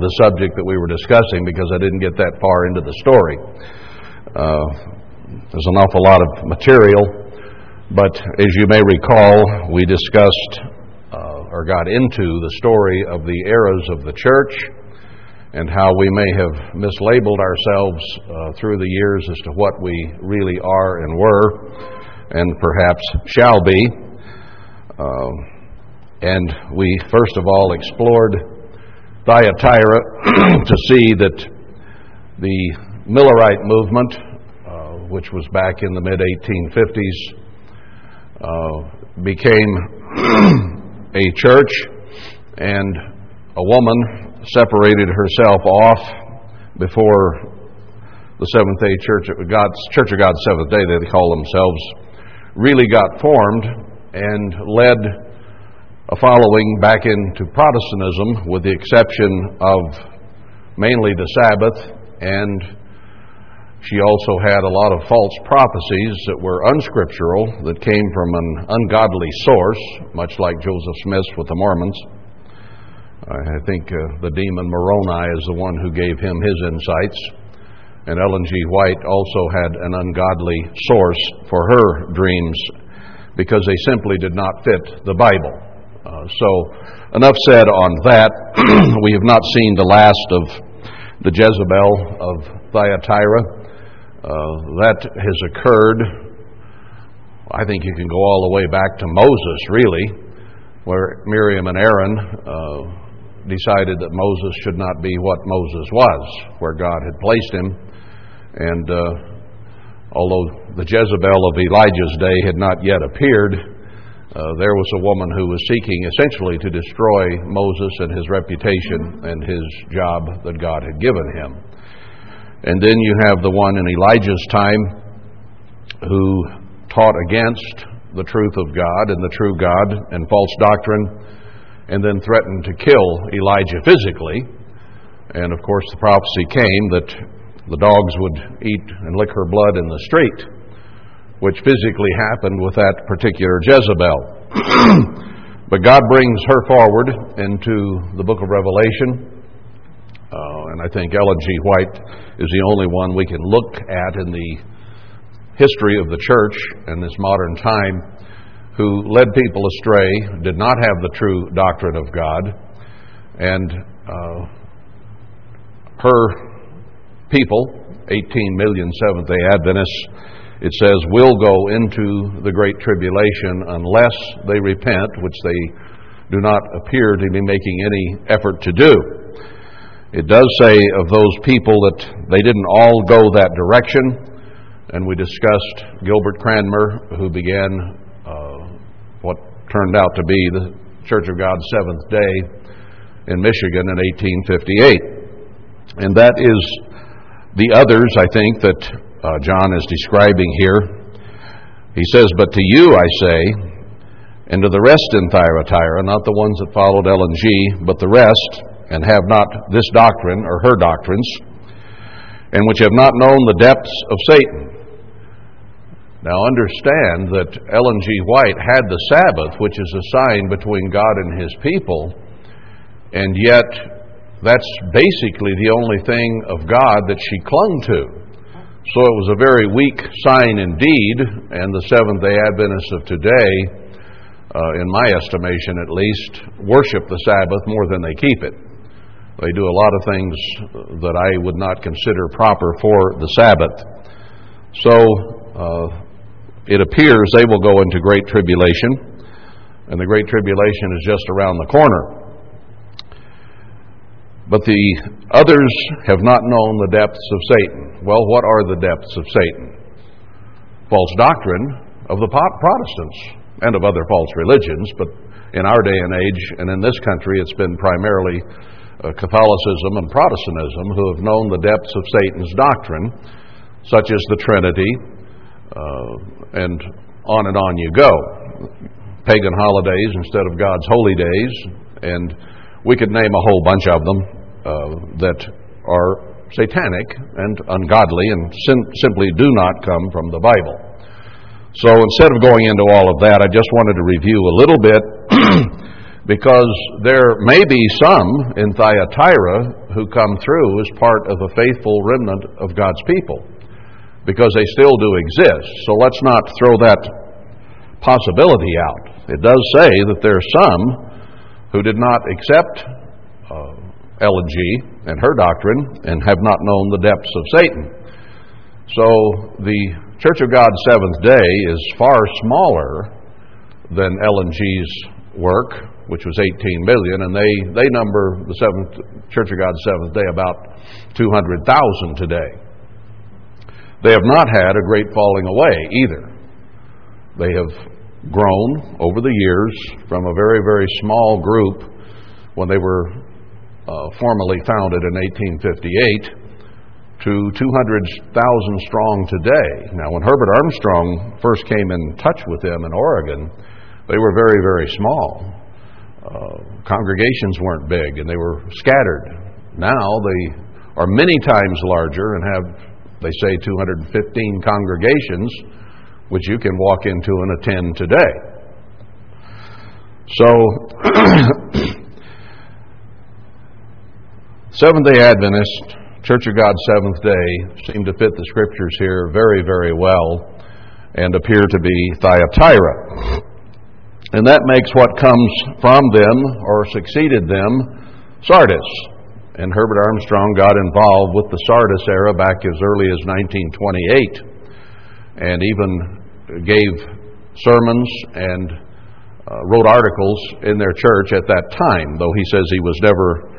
the subject that we were discussing because I didn't get that far into the story. There's an awful lot of material, but as you may recall, we discussed or got into the story of the eras of the church and how we may have mislabeled ourselves through the years as to what we really are and were and perhaps shall be. And we, first of all, explored Thyatira to see that the Millerite movement, which was back in the mid-1850s, became a church, and a woman separated herself off before the Seventh-day Church of God Seventh-day, they call themselves, really got formed and led a following back into Protestantism, with the exception of mainly the Sabbath, and she also had a lot of false prophecies that were unscriptural, that came from an ungodly source, much like Joseph Smith with the Mormons. I think the demon Moroni is the one who gave him his insights, and Ellen G. White also had an ungodly source for her dreams because they simply did not fit the Bible. So, enough said on that. We have not seen the last of the Jezebel of Thyatira. That has occurred, I think you can go all the way back to Moses, really, where Miriam and Aaron decided that Moses should not be what Moses was, where God had placed him. And although the Jezebel of Elijah's day had not yet appeared, there was a woman who was seeking essentially to destroy Moses and his reputation and his job that God had given him. And then you have the one in Elijah's time who taught against the truth of God and the true God and false doctrine, and then threatened to kill Elijah physically. And of course the prophecy came that the dogs would eat and lick her blood in the street, which physically happened with that particular Jezebel. But God brings her forward into the book of Revelation, and I think Ellen G. White is the only one we can look at in the history of the church in this modern time who led people astray, did not have the true doctrine of God, and her people, 18 million Seventh-day Adventists, it says, will go into the great tribulation unless they repent, which they do not appear to be making any effort to do. It does say of those people that they didn't all go that direction, and we discussed Gilbert Cranmer, who began what turned out to be the Church of God Seventh Day in Michigan in 1858. And that is the others, I think, that John is describing here. He says, "But to you I say, and to the rest in Thyatira," not the ones that followed Ellen G., but the rest, "and have not this doctrine," or her doctrines, "and which have not known the depths of Satan." Now understand that Ellen G. White had the Sabbath, which is a sign between God and his people, and yet that's basically the only thing of God that she clung to. So it was a very weak sign indeed, and the Seventh-day Adventists of today, in my estimation at least, worship the Sabbath more than they keep it. They do a lot of things that I would not consider proper for the Sabbath. So it appears they will go into great tribulation, and the great tribulation is just around the corner. "But the others have not known the depths of Satan." Well, what are the depths of Satan? False doctrine of the Protestants and of other false religions, but in our day and age and in this country it's been primarily Catholicism and Protestantism who have known the depths of Satan's doctrine, such as the Trinity, and on you go. Pagan holidays instead of God's holy days, and we could name a whole bunch of them that are satanic and ungodly and simply do not come from the Bible. So instead of going into all of that, I just wanted to review a little bit because there may be some in Thyatira who come through as part of a faithful remnant of God's people, because they still do exist. So let's not throw that possibility out. It does say that there are some who did not accept Ellen G. and her doctrine and have not known the depths of Satan. So the Church of God Seventh Day is far smaller than Ellen G's work, which was 18 million, and they number the Church of God Seventh Day about 200,000 today. They have not had a great falling away either. They have grown over the years from a very, very small group when they were formally founded in 1858 to 200,000 strong today. Now, when Herbert Armstrong first came in touch with them in Oregon, they were very, very small. Congregations weren't big, and they were scattered. Now they are many times larger and have, they say, 215 congregations, which you can walk into and attend today. So, Seventh-day Adventists, Church of God Seventh Day, seem to fit the scriptures here very, very well and appear to be Thyatira. And that makes what comes from them or succeeded them Sardis. And Herbert Armstrong got involved with the Sardis era back as early as 1928 and even gave sermons and wrote articles in their church at that time, though he says he was never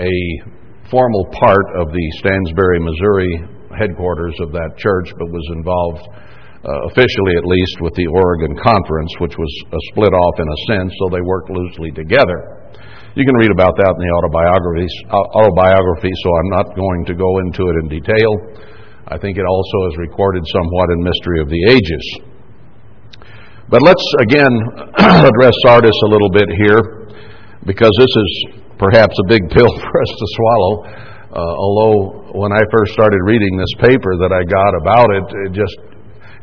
a formal part of the Stansbury, Missouri headquarters of that church, but was involved officially at least with the Oregon Conference, which was a split off in a sense, so they worked loosely together. You can read about that in the autobiography, so I'm not going to go into it in detail. I think it also is recorded somewhat in Mystery of the Ages. But let's again address Sardis a little bit here, because this is perhaps a big pill for us to swallow. Although when I first started reading this paper that I got about it,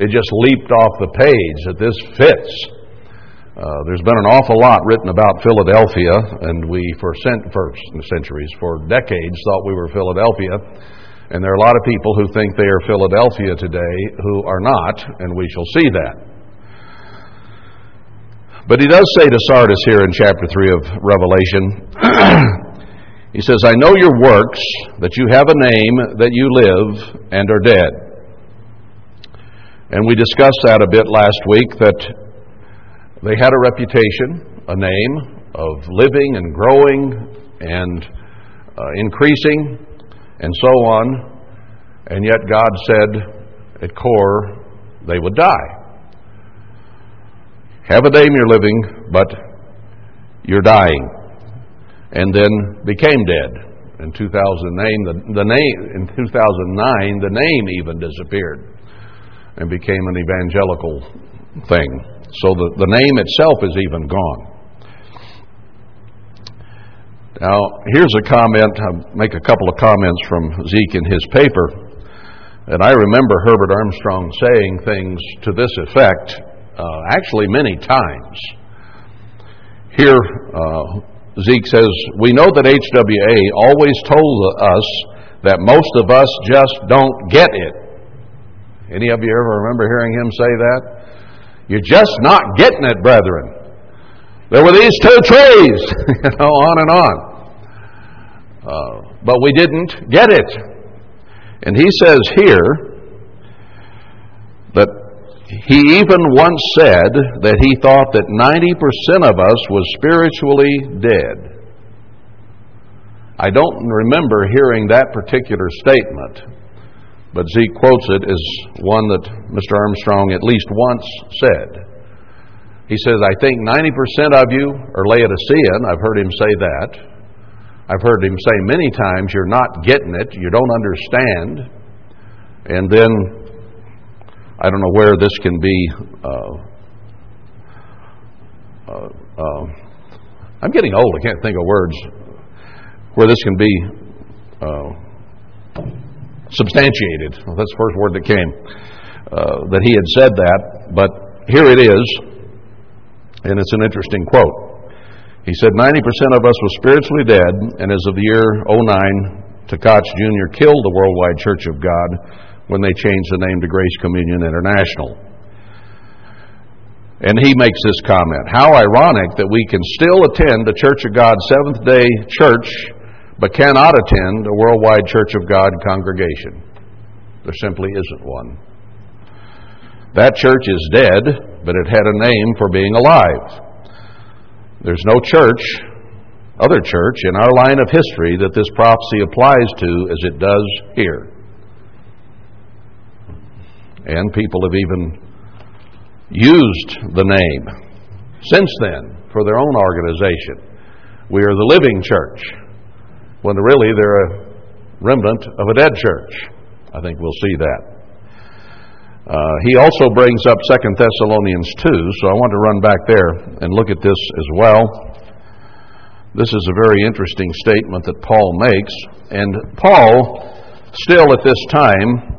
it just leaped off the page that this fits. There's been an awful lot written about Philadelphia, and we for decades thought we were Philadelphia, and there are a lot of people who think they are Philadelphia today who are not, and we shall see that. But he does say to Sardis here in chapter 3 of Revelation, he says, "I know your works, that you have a name, that you live and are dead." And we discussed that a bit last week, that they had a reputation, a name of living and growing and increasing and so on, and yet God said at core they would die. Have a name you're living, but you're dying, and then became dead. In 2009, the name even disappeared and became an evangelical thing. So the name itself is even gone. Now, here's a comment. I'll make a couple of comments from Zeke in his paper. And I remember Herbert Armstrong saying things to this effect, actually many times. Here, Zeke says, "We know that HWA always told us that most of us just don't get it." Any of you ever remember hearing him say that? "You're just not getting it, brethren. There were these two trees," on and on. But we didn't get it. And he says here that he even once said that he thought that 90% of us was spiritually dead. I don't remember hearing that particular statement, but Zeke quotes it as one that Mr. Armstrong at least once said. He says, "I think 90% of you are Laodicean." I've heard him say that. I've heard him say many times, "You're not getting it, you don't understand." And then, I don't know where this can be. I'm getting old, I can't think of words. Where this can be... substantiated. Well, that's the first word that came, that he had said that, but here it is, and it's an interesting quote. He said 90% of us was spiritually dead, and as of the year 2009, Tkach Jr. killed the Worldwide Church of God when they changed the name to Grace Communion International. And he makes this comment, how ironic that we can still attend the Church of God Seventh-day Church, but cannot attend a Worldwide Church of God congregation. There simply isn't one. That church is dead, but it had a name for being alive. There's no church, other church, in our line of history that this prophecy applies to as it does here. And people have even used the name since then for their own organization. We are the living church, when really they're a remnant of a dead church. I think we'll see that. He also brings up 2 Thessalonians 2, so I want to run back there and look at this as well. This is a very interesting statement that Paul makes, and Paul still at this time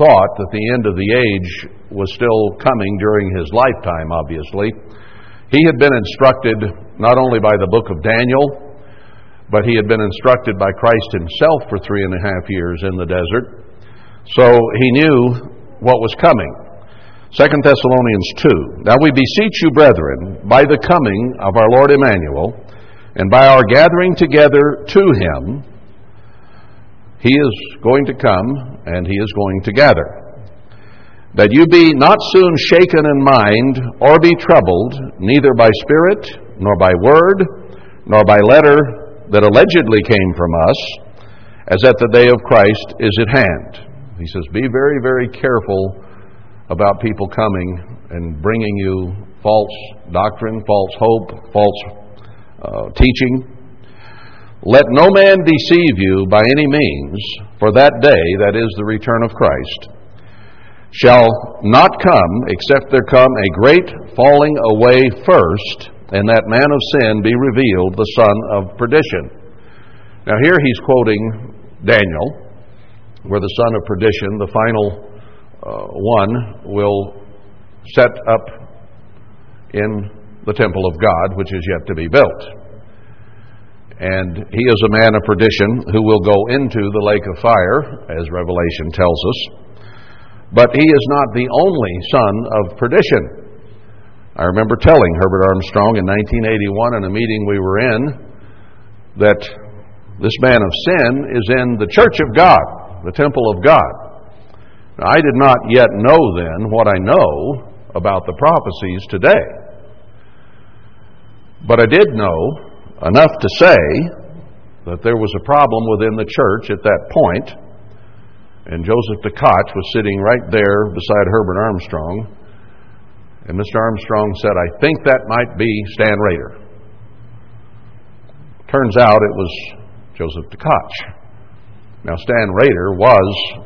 thought that the end of the age was still coming during his lifetime, obviously. He had been instructed not only by the book of Daniel, but he had been instructed by Christ himself for 3.5 years in the desert. So he knew what was coming. 2 Thessalonians 2, now we beseech you, brethren, by the coming of our Lord Emmanuel, and by our gathering together to him. He is going to come, and he is going to gather. That you be not soon shaken in mind, or be troubled, neither by spirit, nor by word, nor by letter that allegedly came from us, as that the day of Christ is at hand. He says, be very, very careful about people coming and bringing you false doctrine, false hope, false teaching. Let no man deceive you by any means, for that day, that is the return of Christ, shall not come, except there come a great falling away first, and that man of sin be revealed, the son of perdition. Now here he's quoting Daniel, where the son of perdition, the final one, will set up in the temple of God, which is yet to be built. And he is a man of perdition who will go into the lake of fire, as Revelation tells us. But he is not the only son of perdition. I remember telling Herbert Armstrong in 1981 in a meeting we were in that this man of sin is in the church of God, the temple of God. Now, I did not yet know then what I know about the prophecies today. But I did know enough to say that there was a problem within the church at that point, and Joseph Tkach was sitting right there beside Herbert Armstrong, and Mr. Armstrong said, I think that might be Stan Rader. Turns out it was Joseph Tkach. Now, Stan Rader was,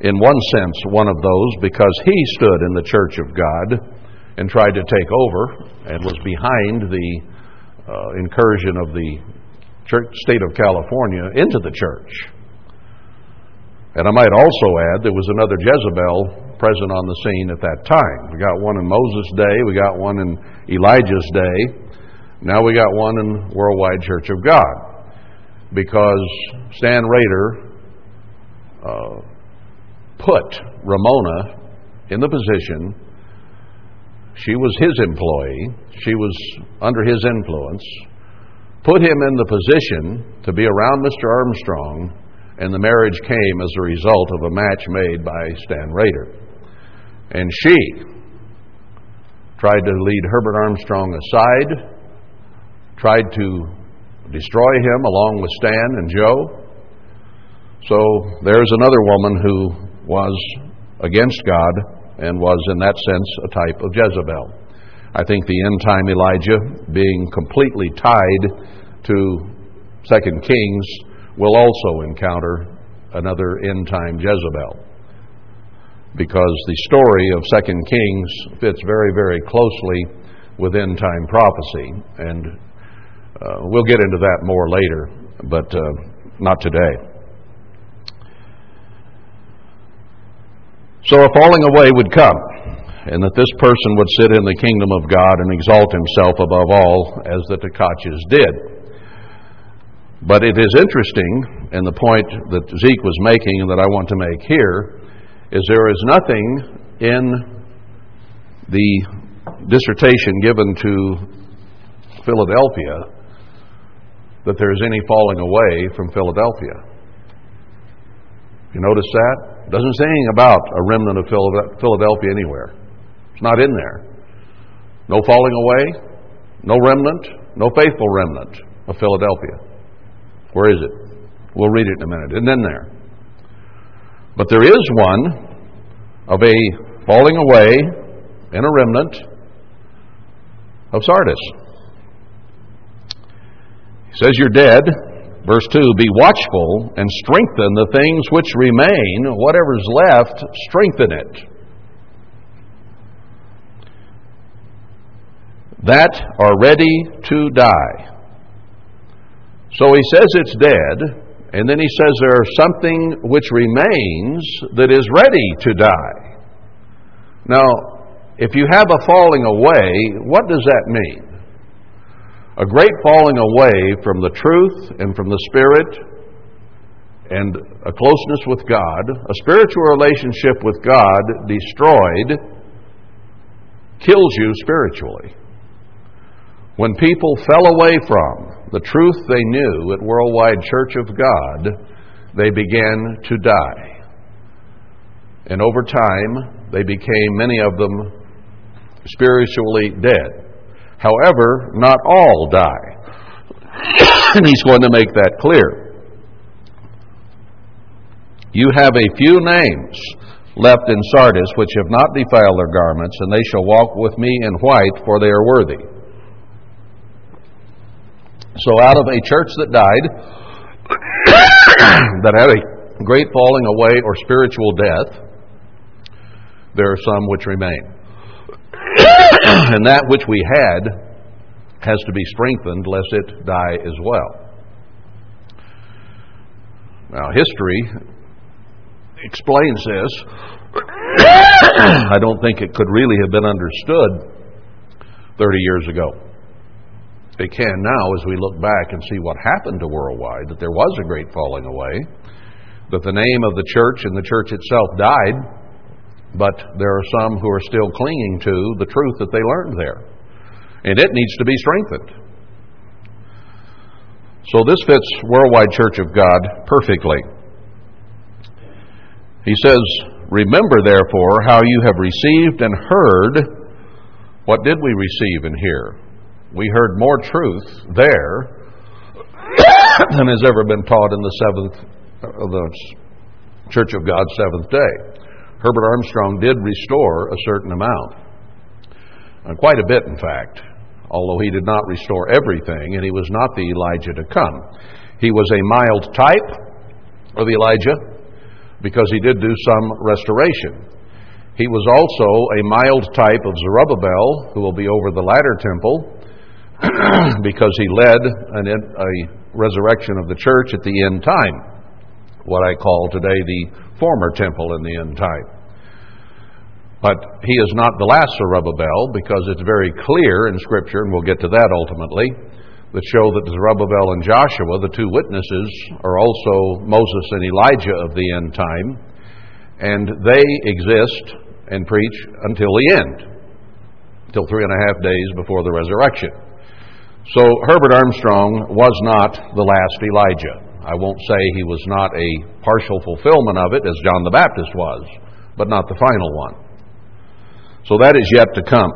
in one sense, one of those, because he stood in the church of God and tried to take over and was behind the incursion of the state of California into the church. And I might also add, there was another Jezebel present on the scene at that time. We got one in Moses' day, we got one in Elijah's day, now we got one in Worldwide Church of God, because Stan Rader put Ramona in the position. She was his employee. She was under his influence. Put him in the position to be around Mr. Armstrong, and the marriage came as a result of a match made by Stan Rader. And she tried to lead Herbert Armstrong aside, tried to destroy him along with Stan and Joe. So there's another woman who was against God, and was, in that sense, a type of Jezebel. I think the end-time Elijah, being completely tied to 2 Kings, will also encounter another end-time Jezebel, because the story of 2 Kings fits very, very closely with end-time prophecy, and we'll get into that more later, but not today. So a falling away would come, and that this person would sit in the kingdom of God and exalt himself above all, as the Tkachs did. But it is interesting, and the point that Zeke was making and that I want to make here, is there is nothing in the dissertation given to Philadelphia that there is any falling away from Philadelphia. You notice that? It doesn't say anything about a remnant of Philadelphia anywhere. It's not in there. No falling away, no remnant, no faithful remnant of Philadelphia. Where is it? We'll read it in a minute. It's in there. But there is one of a falling away and a remnant of Sardis. He says, "You're dead." Verse 2, "Be watchful and strengthen the things which remain. Whatever's left, strengthen it, that are ready to die." So he says it's dead, and then he says there is something which remains that is ready to die. Now, if you have a falling away, what does that mean? A great falling away from the truth and from the Spirit and a closeness with God, a spiritual relationship with God destroyed, kills you spiritually. When people fell away from the truth they knew at Worldwide Church of God, they began to die. And over time, they became, many of them, spiritually dead. However, not all die. And he's going to make that clear. "You have a few names left in Sardis which have not defiled their garments, and they shall walk with me in white, for they are worthy." So out of a church that died, that had a great falling away or spiritual death, there are some which remain. And that which we had has to be strengthened, lest it die as well. Now, history explains this. I don't think it could really have been understood 30 years ago. It can now, as we look back and see what happened to Worldwide, that there was a great falling away, that the name of the church and the church itself died, but there are some who are still clinging to the truth that they learned there. And it needs to be strengthened. So this fits Worldwide Church of God perfectly. He says, "Remember, therefore, how you have received and heard." What did we receive and hear? We heard more truth there than has ever been taught in the Church of God Seventh Day. Herbert Armstrong did restore a certain amount, quite a bit, in fact, although he did not restore everything, and he was not the Elijah to come. He was a mild type of Elijah because he did do some restoration. He was also a mild type of Zerubbabel, who will be over the latter temple, because he led a resurrection of the church at the end time, what I call today the former temple in the end time. But he is not the last Zerubbabel, because it's very clear in Scripture, and we'll get to that ultimately, that show that Zerubbabel and Joshua, the two witnesses, are also Moses and Elijah of the end time, and they exist and preach until the end, until 3.5 days before the resurrection. So Herbert Armstrong was not the last Elijah. I won't say he was not a partial fulfillment of it, as John the Baptist was, but not the final one. So that is yet to come.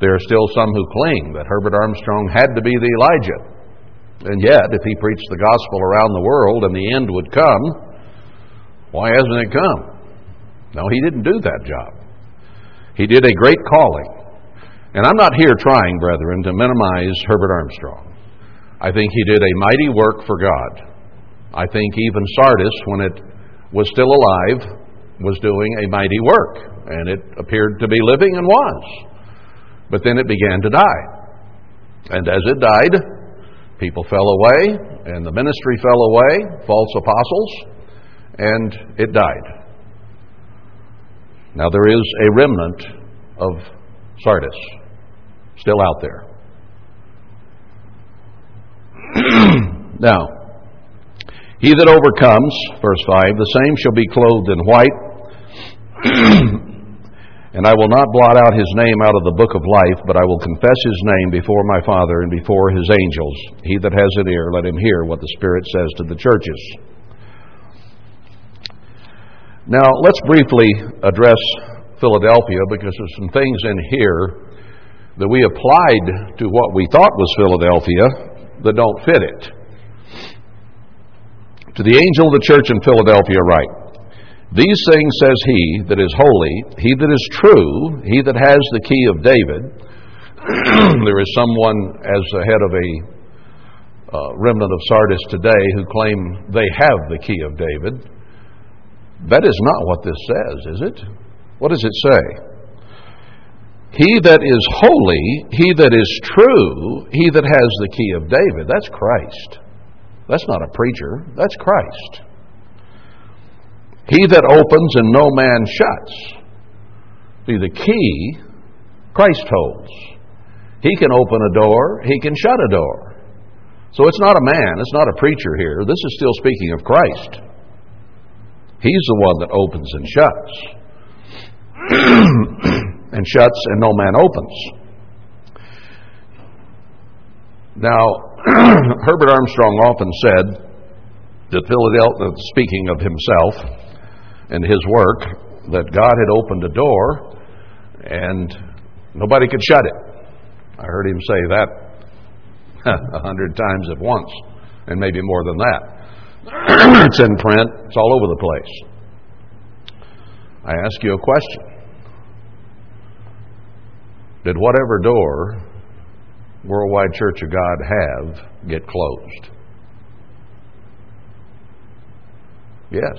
There are still some who claim that Herbert Armstrong had to be the Elijah. And yet, if he preached the gospel around the world and the end would come, why hasn't it come? No, he didn't do that job. He did a great calling. And I'm not here trying, brethren, to minimize Herbert Armstrong. I think he did a mighty work for God. I think even Sardis, when it was still alive, was doing a mighty work, and it appeared to be living and was. But then it began to die. And as it died, people fell away, and the ministry fell away, false apostles, and it died. Now there is a remnant of Sardis still out there. Now, he that overcomes, verse 5, the same shall be clothed in white, and I will not blot out his name out of the book of life, but I will confess his name before my Father and before his angels. He that has an ear, let him hear what the Spirit says to the churches. Now, let's briefly address Philadelphia, because there's some things in here that we applied to what we thought was Philadelphia that don't fit it. To the angel of the church in Philadelphia write, "These things says he that is holy, he that is true, he that has the key of David." There is someone as the head of a remnant of Sardis today who claim they have the key of David. That is not what this says, is it? What does it say? He that is holy, he that is true, he that has the key of David. That's Christ. That's not a preacher. That's Christ. He that opens and no man shuts. See, the key Christ holds. He can open a door. He can shut a door. So it's not a man. It's not a preacher here. This is still speaking of Christ. He's the one that opens and shuts. And shuts and no man opens. Now, Herbert Armstrong often said that Philadelphia, speaking of himself and his work, that God had opened a door and nobody could shut it. I heard him say that 100 times at once, and maybe more than that. It's in print. It's all over the place. I ask you a question. Did whatever door Worldwide Church of God have get closed? Yes.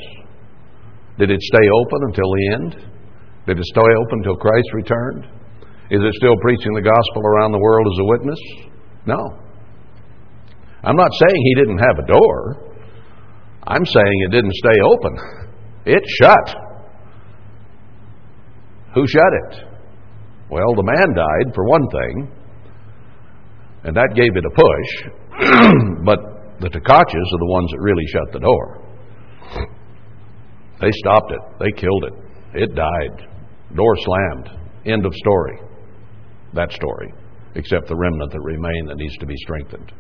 Did it stay open until the end? Did it stay open until Christ returned? Is it still preaching the gospel around the world as a witness? No. I'm not saying he didn't have a door. I'm saying it didn't stay open. It shut. Who shut it? Well, the man died, for one thing. And that gave it a push, but the Tkachs are the ones that really shut the door. They stopped it. They killed it. It died. Door slammed. End of story. That story. Except the remnant that remained that needs to be strengthened.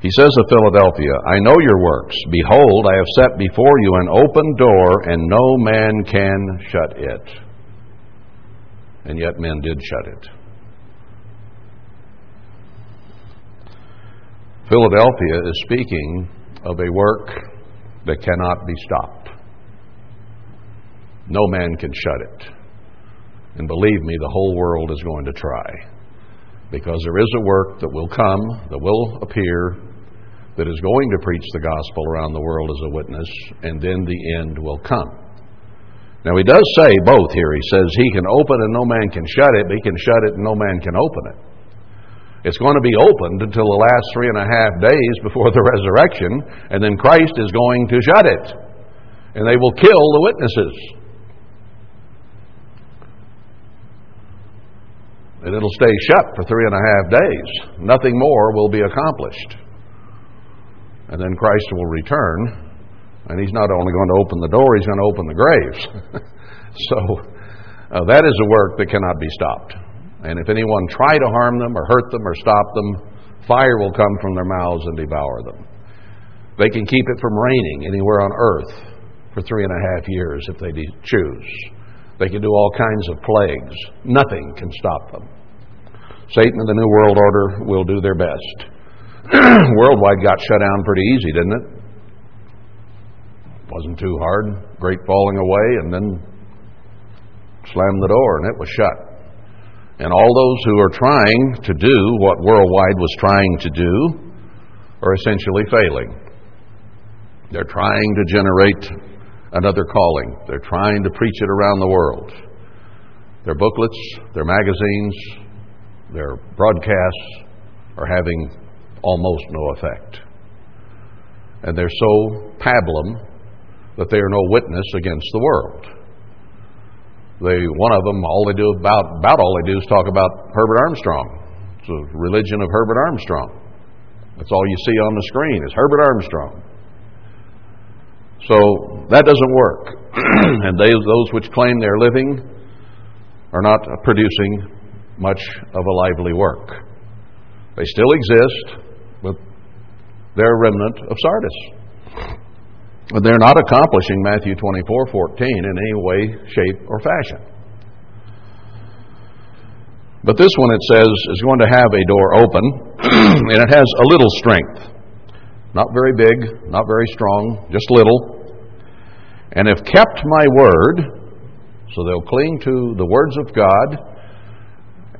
He says of Philadelphia, "I know your works. Behold, I have set before you an open door, and no man can shut it." And yet men did shut it. Philadelphia is speaking of a work that cannot be stopped. No man can shut it. And believe me, the whole world is going to try. Because there is a work that will come, that will appear, that is going to preach the gospel around the world as a witness, and then the end will come. Now, he does say both here. He says he can open and no man can shut it, but he can shut it and no man can open it. It's going to be opened until the last 3.5 days before the resurrection, and then Christ is going to shut it. And they will kill the witnesses. And it'll stay shut for 3.5 days. Nothing more will be accomplished. And then Christ will return. And he's not only going to open the door, he's going to open the graves. So that is a work that cannot be stopped. And if anyone try to harm them or hurt them or stop them, fire will come from their mouths and devour them. They can keep it from raining anywhere on earth for 3.5 years if they choose. They can do all kinds of plagues. Nothing can stop them. Satan and the New World Order will do their best. Worldwide got shut down pretty easy, didn't it? Wasn't too hard. Great falling away, and then slammed the door, and it was shut. And all those who are trying to do what Worldwide was trying to do are essentially failing. They're trying to generate another calling. They're trying to preach it around the world. Their booklets, their magazines, their broadcasts are having almost no effect. And they're so pablum that they are no witness against the world. One of them, all they do is talk about Herbert Armstrong. It's a religion of Herbert Armstrong. That's all you see on the screen is Herbert Armstrong. So that doesn't work. And those which claim they're living are not producing much of a lively work. They still exist, but they're a remnant of Sardis. But they're not accomplishing Matthew 24:14 in any way, shape, or fashion. But this one, it says, is going to have a door open, and it has a little strength. Not very big, not very strong, just little. And have kept my word, so they'll cling to the words of God,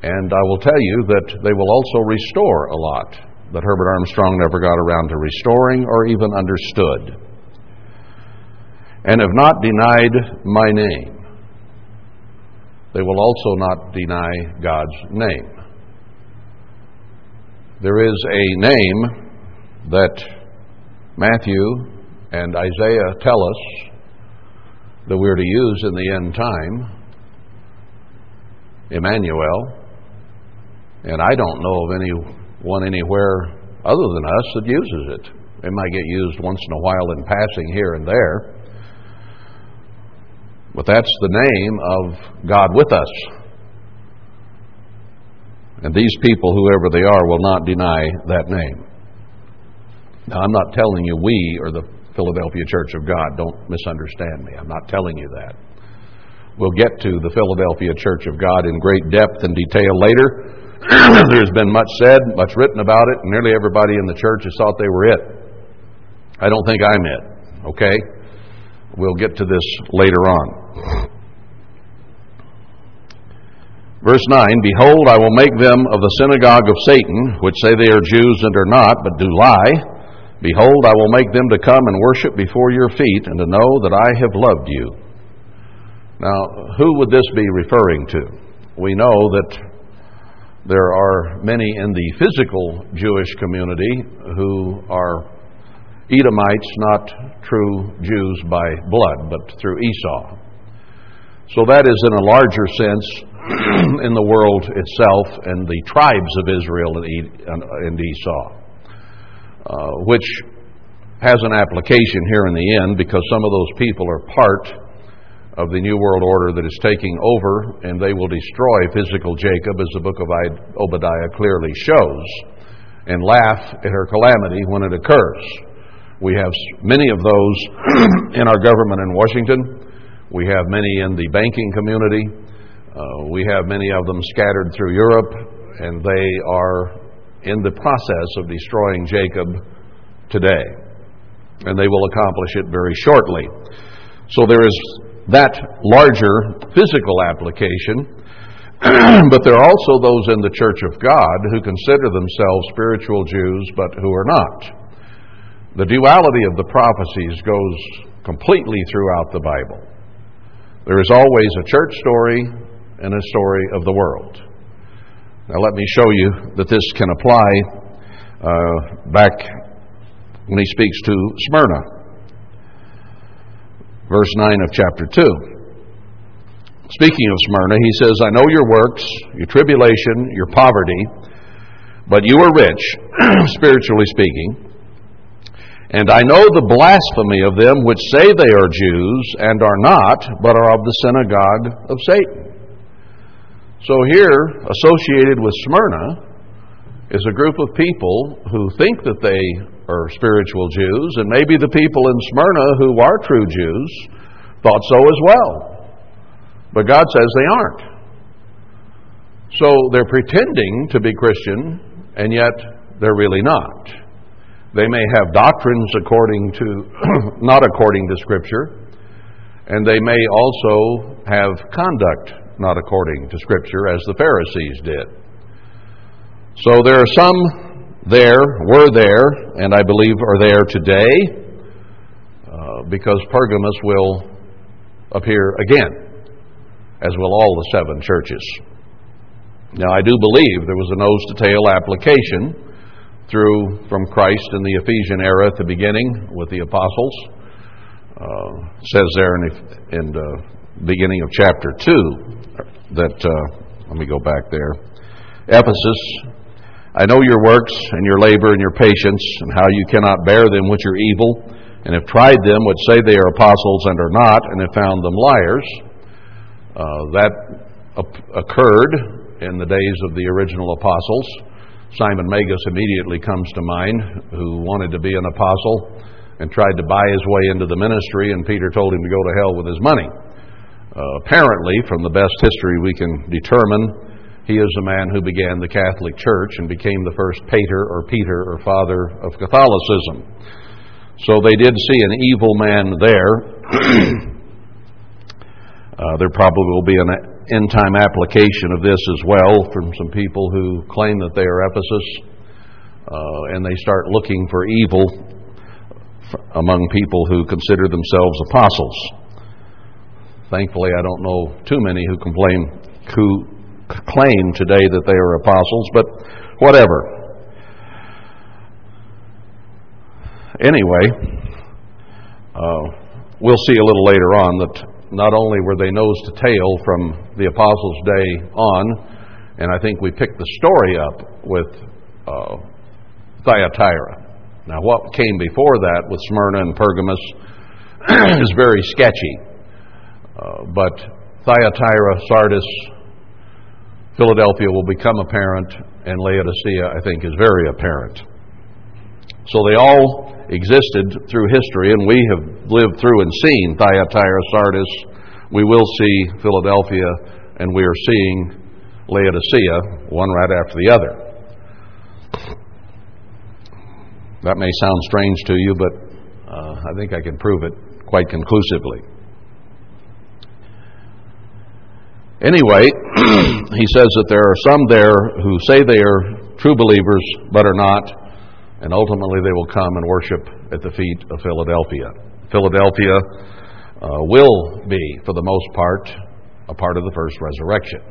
and I will tell you that they will also restore a lot that Herbert Armstrong never got around to restoring or even understood. And have not denied my name. They will also not deny God's name. There is a name that Matthew and Isaiah tell us that we're to use in the end time, Emmanuel, and I don't know of anyone anywhere other than us that uses it. It might get used once in a while in passing here and there, but that's the name of God with us. And these people, whoever they are, will not deny that name. Now, I'm not telling you we are the Philadelphia Church of God. Don't misunderstand me. I'm not telling you that. We'll get to the Philadelphia Church of God in great depth and detail later. There's been much said, much written about it, and nearly everybody in the church has thought they were it. I don't think I'm it, okay? We'll get to this later on. Verse 9, Behold, I will make them of the synagogue of Satan, which say they are Jews and are not, but do lie. Behold, I will make them to come and worship before your feet, and to know that I have loved you. Now, who would this be referring to? We know that there are many in the physical Jewish community who are Edomites, not true Jews by blood, but through Esau. So that is in a larger sense in the world itself and the tribes of Israel and Esau, which has an application here in the end because some of those people are part of the New World Order that is taking over, and they will destroy physical Jacob, as the book of Obadiah clearly shows, and laugh at her calamity when it occurs. We have many of those in our government in Washington. We have many in the banking community. We have many of them scattered through Europe, and they are in the process of destroying Jacob today. And they will accomplish it very shortly. So there is that larger physical application, but there are also those in the Church of God who consider themselves spiritual Jews, but who are not. The duality of the prophecies goes completely throughout the Bible. There is always a church story and a story of the world. Now let me show you that this can apply back when he speaks to Smyrna. Verse 9 of chapter 2. Speaking of Smyrna, he says, I know your works, your tribulation, your poverty, but you are rich, spiritually speaking. And I know the blasphemy of them which say they are Jews and are not, but are of the synagogue of Satan. So here, associated with Smyrna, is a group of people who think that they are spiritual Jews, and maybe the people in Smyrna who are true Jews thought so as well. But God says they aren't. So they're pretending to be Christian, and yet they're really not. They may have doctrines not according to Scripture, and they may also have conduct not according to Scripture, as the Pharisees did. So there are some were there, and I believe are there today, because Pergamos will appear again, as will all the seven churches. Now, I do believe there was a nose-to-tail application from Christ in the Ephesian era at the beginning with the apostles, says there in the beginning of chapter 2 that, let me go back there, Ephesus, I know your works and your labor and your patience and how you cannot bear them which are evil, and have tried them which say they are apostles and are not, and have found them liars. That occurred in the days of the original apostles. Simon Magus immediately comes to mind, who wanted to be an apostle and tried to buy his way into the ministry, and Peter told him to go to hell with his money. Apparently, from the best history we can determine, he is the man who began the Catholic Church and became the first pater or Peter or father of Catholicism. So they did see an evil man there. There probably will be an end-time application of this as well from some people who claim that they are Ephesus, and they start looking for evil among people who consider themselves apostles. Thankfully, I don't know too many who claim today that they are apostles, but whatever. Anyway, we'll see a little later on that not only were they nose to tail from the apostles' day on, and I think we picked the story up with Thyatira. Now, what came before that with Smyrna and Pergamos is very sketchy. But Thyatira, Sardis, Philadelphia will become apparent, and Laodicea, I think, is very apparent. So they all existed through history, and we have lived through and seen Thyatira, Sardis. We will see Philadelphia, and we are seeing Laodicea, one right after the other. That may sound strange to you, but I think I can prove it quite conclusively. Anyway, he says that there are some there who say they are true believers, but are not, and ultimately they will come and worship at the feet of Philadelphia. Philadelphia will be, for the most part, a part of the first resurrection.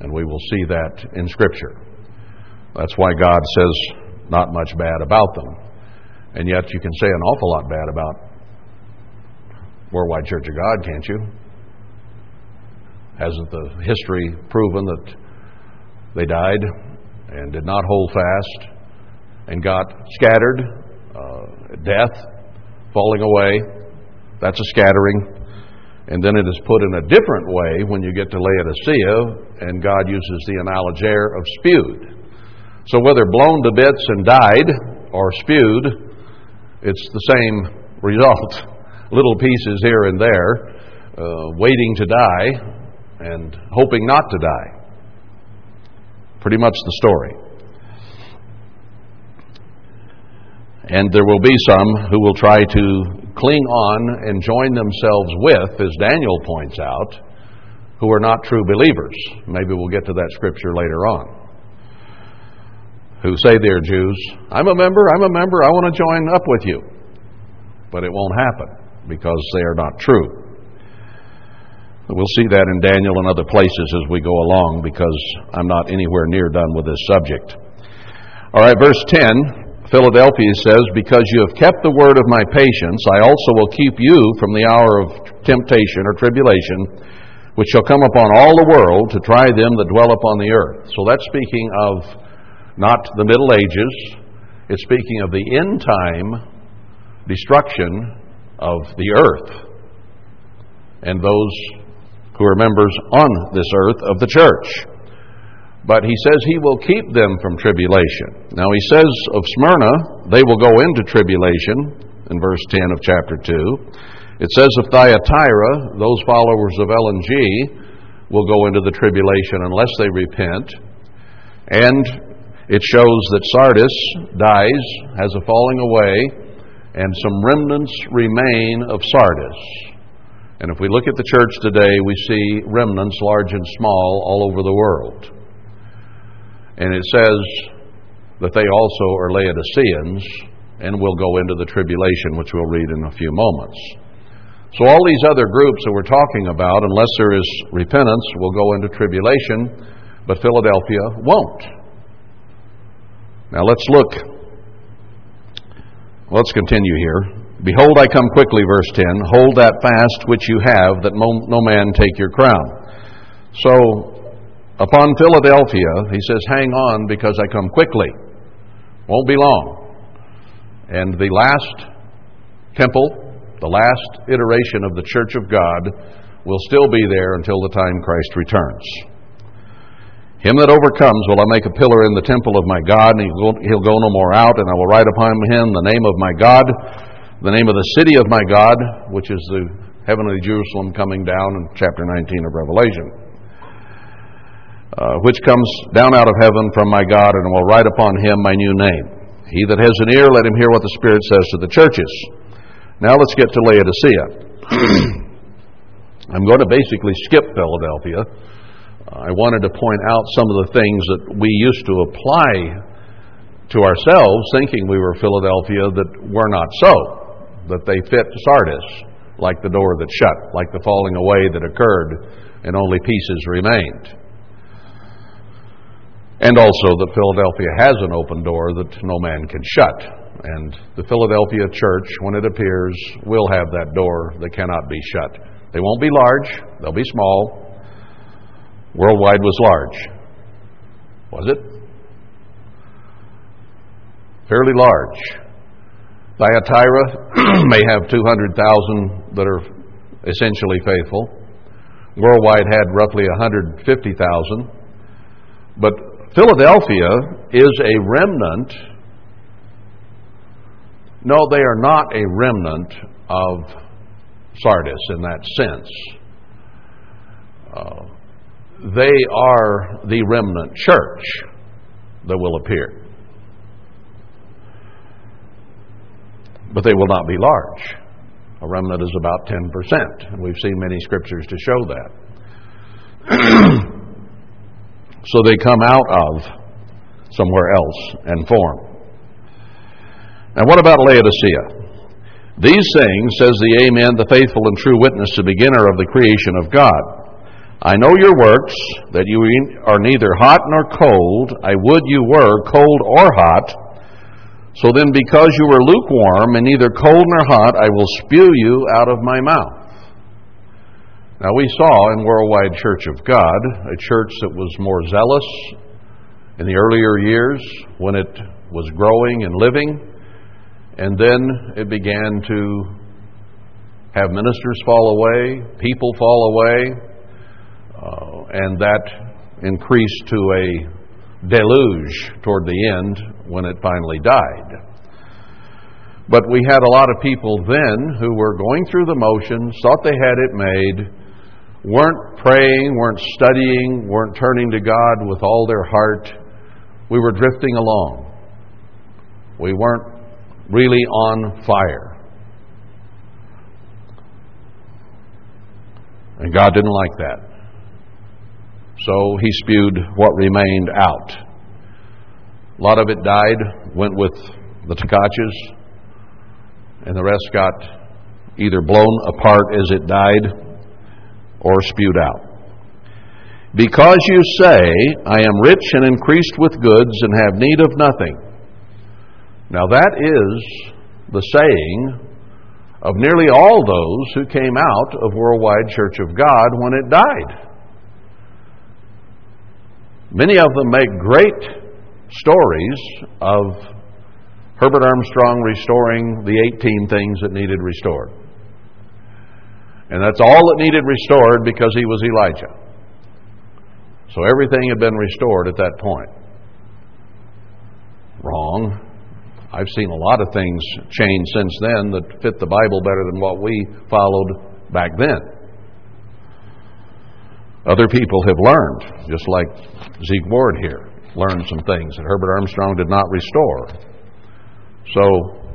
And we will see that in Scripture. That's why God says not much bad about them. And yet you can say an awful lot bad about Worldwide Church of God, can't you? Hasn't the history proven that they died and did not hold fast, and got scattered, death, falling away? That's a scattering. And then it is put in a different way when you get to Laodicea, and God uses the analogia of spewed. So whether blown to bits and died or spewed, it's the same result. Little pieces here and there, waiting to die and hoping not to die. Pretty much the story. And there will be some who will try to cling on and join themselves with, as Daniel points out, who are not true believers. Maybe we'll get to that scripture later on. Who say they're Jews. I'm a member, I want to join up with you. But it won't happen because they are not true. We'll see that in Daniel and other places as we go along, because I'm not anywhere near done with this subject. All right, verse 10. Philadelphia says, because you have kept the word of my patience, I also will keep you from the hour of temptation or tribulation, which shall come upon all the world to try them that dwell upon the earth. So that's speaking of not the Middle Ages. It's speaking of the end time destruction of the earth and those who are members on this earth of the church. But he says he will keep them from tribulation. Now he says of Smyrna, they will go into tribulation, in verse 10 of chapter 2. It says of Thyatira, those followers of Ellen G. will go into the tribulation unless they repent. And it shows that Sardis dies, has a falling away, and some remnants remain of Sardis. And if we look at the church today, we see remnants large and small all over the world. And it says that they also are Laodiceans and will go into the tribulation, which we'll read in a few moments. So all these other groups that we're talking about, unless there is repentance, will go into tribulation, but Philadelphia won't. Now let's continue here. Behold, I come quickly, verse 10. Hold that fast which you have, that no man take your crown. So, upon Philadelphia, he says, hang on, because I come quickly. Won't be long. And the last temple, the last iteration of the Church of God, will still be there until the time Christ returns. Him that overcomes will I make a pillar in the temple of my God, and he'll go no more out, and I will write upon him the name of my God, the name of the city of my God, which is the heavenly Jerusalem coming down in chapter 19 of Revelation, which comes down out of heaven from my God, and I will write upon him my new name. He that has an ear, let him hear what the Spirit says to the churches. Now let's get to Laodicea. I'm going to basically skip Philadelphia. I wanted to point out some of the things that we used to apply to ourselves, thinking we were Philadelphia, that were not so, that they fit Sardis, like the door that shut, like the falling away that occurred, and only pieces remained. And also that Philadelphia has an open door that no man can shut. And the Philadelphia church, when it appears, will have that door that cannot be shut. They won't be large, they'll be small. Worldwide was large. Was it? Fairly large. Thyatira may have 200,000 that are essentially faithful. Worldwide had roughly 150,000. But Philadelphia is a remnant. No, they are not a remnant of Sardis in that sense. They are the remnant church that will appear. But they will not be large. A remnant is about 10%, and we've seen many scriptures to show that. So they come out of somewhere else and form. Now what about Laodicea? These things, says the Amen, the faithful and true witness, the beginner of the creation of God. I know your works, that you are neither hot nor cold. I would you were cold or hot. So then, because you were lukewarm and neither cold nor hot, I will spew you out of my mouth. Now, we saw in Worldwide Church of God, a church that was more zealous in the earlier years when it was growing and living, and then it began to have ministers fall away, people fall away, and that increased to a deluge toward the end when it finally died. But we had a lot of people then who were going through the motions, thought they had it made, weren't praying, weren't studying, weren't turning to God with all their heart. We were drifting along. We weren't really on fire. And God didn't like that. So he spewed what remained out. A lot of it died, went with the Tkachs, and the rest got either blown apart as it died or spewed out. Because you say, I am rich and increased with goods and have need of nothing. Now that is the saying of nearly all those who came out of Worldwide Church of God when it died. Many of them make great stories of Herbert Armstrong restoring the 18 things that needed restored. And that's all that needed restored because he was Elijah. So everything had been restored at that point. Wrong. I've seen a lot of things change since then that fit the Bible better than what we followed back then. Other people have learned, just like Zeke Ward here, learned some things that Herbert Armstrong did not restore. So,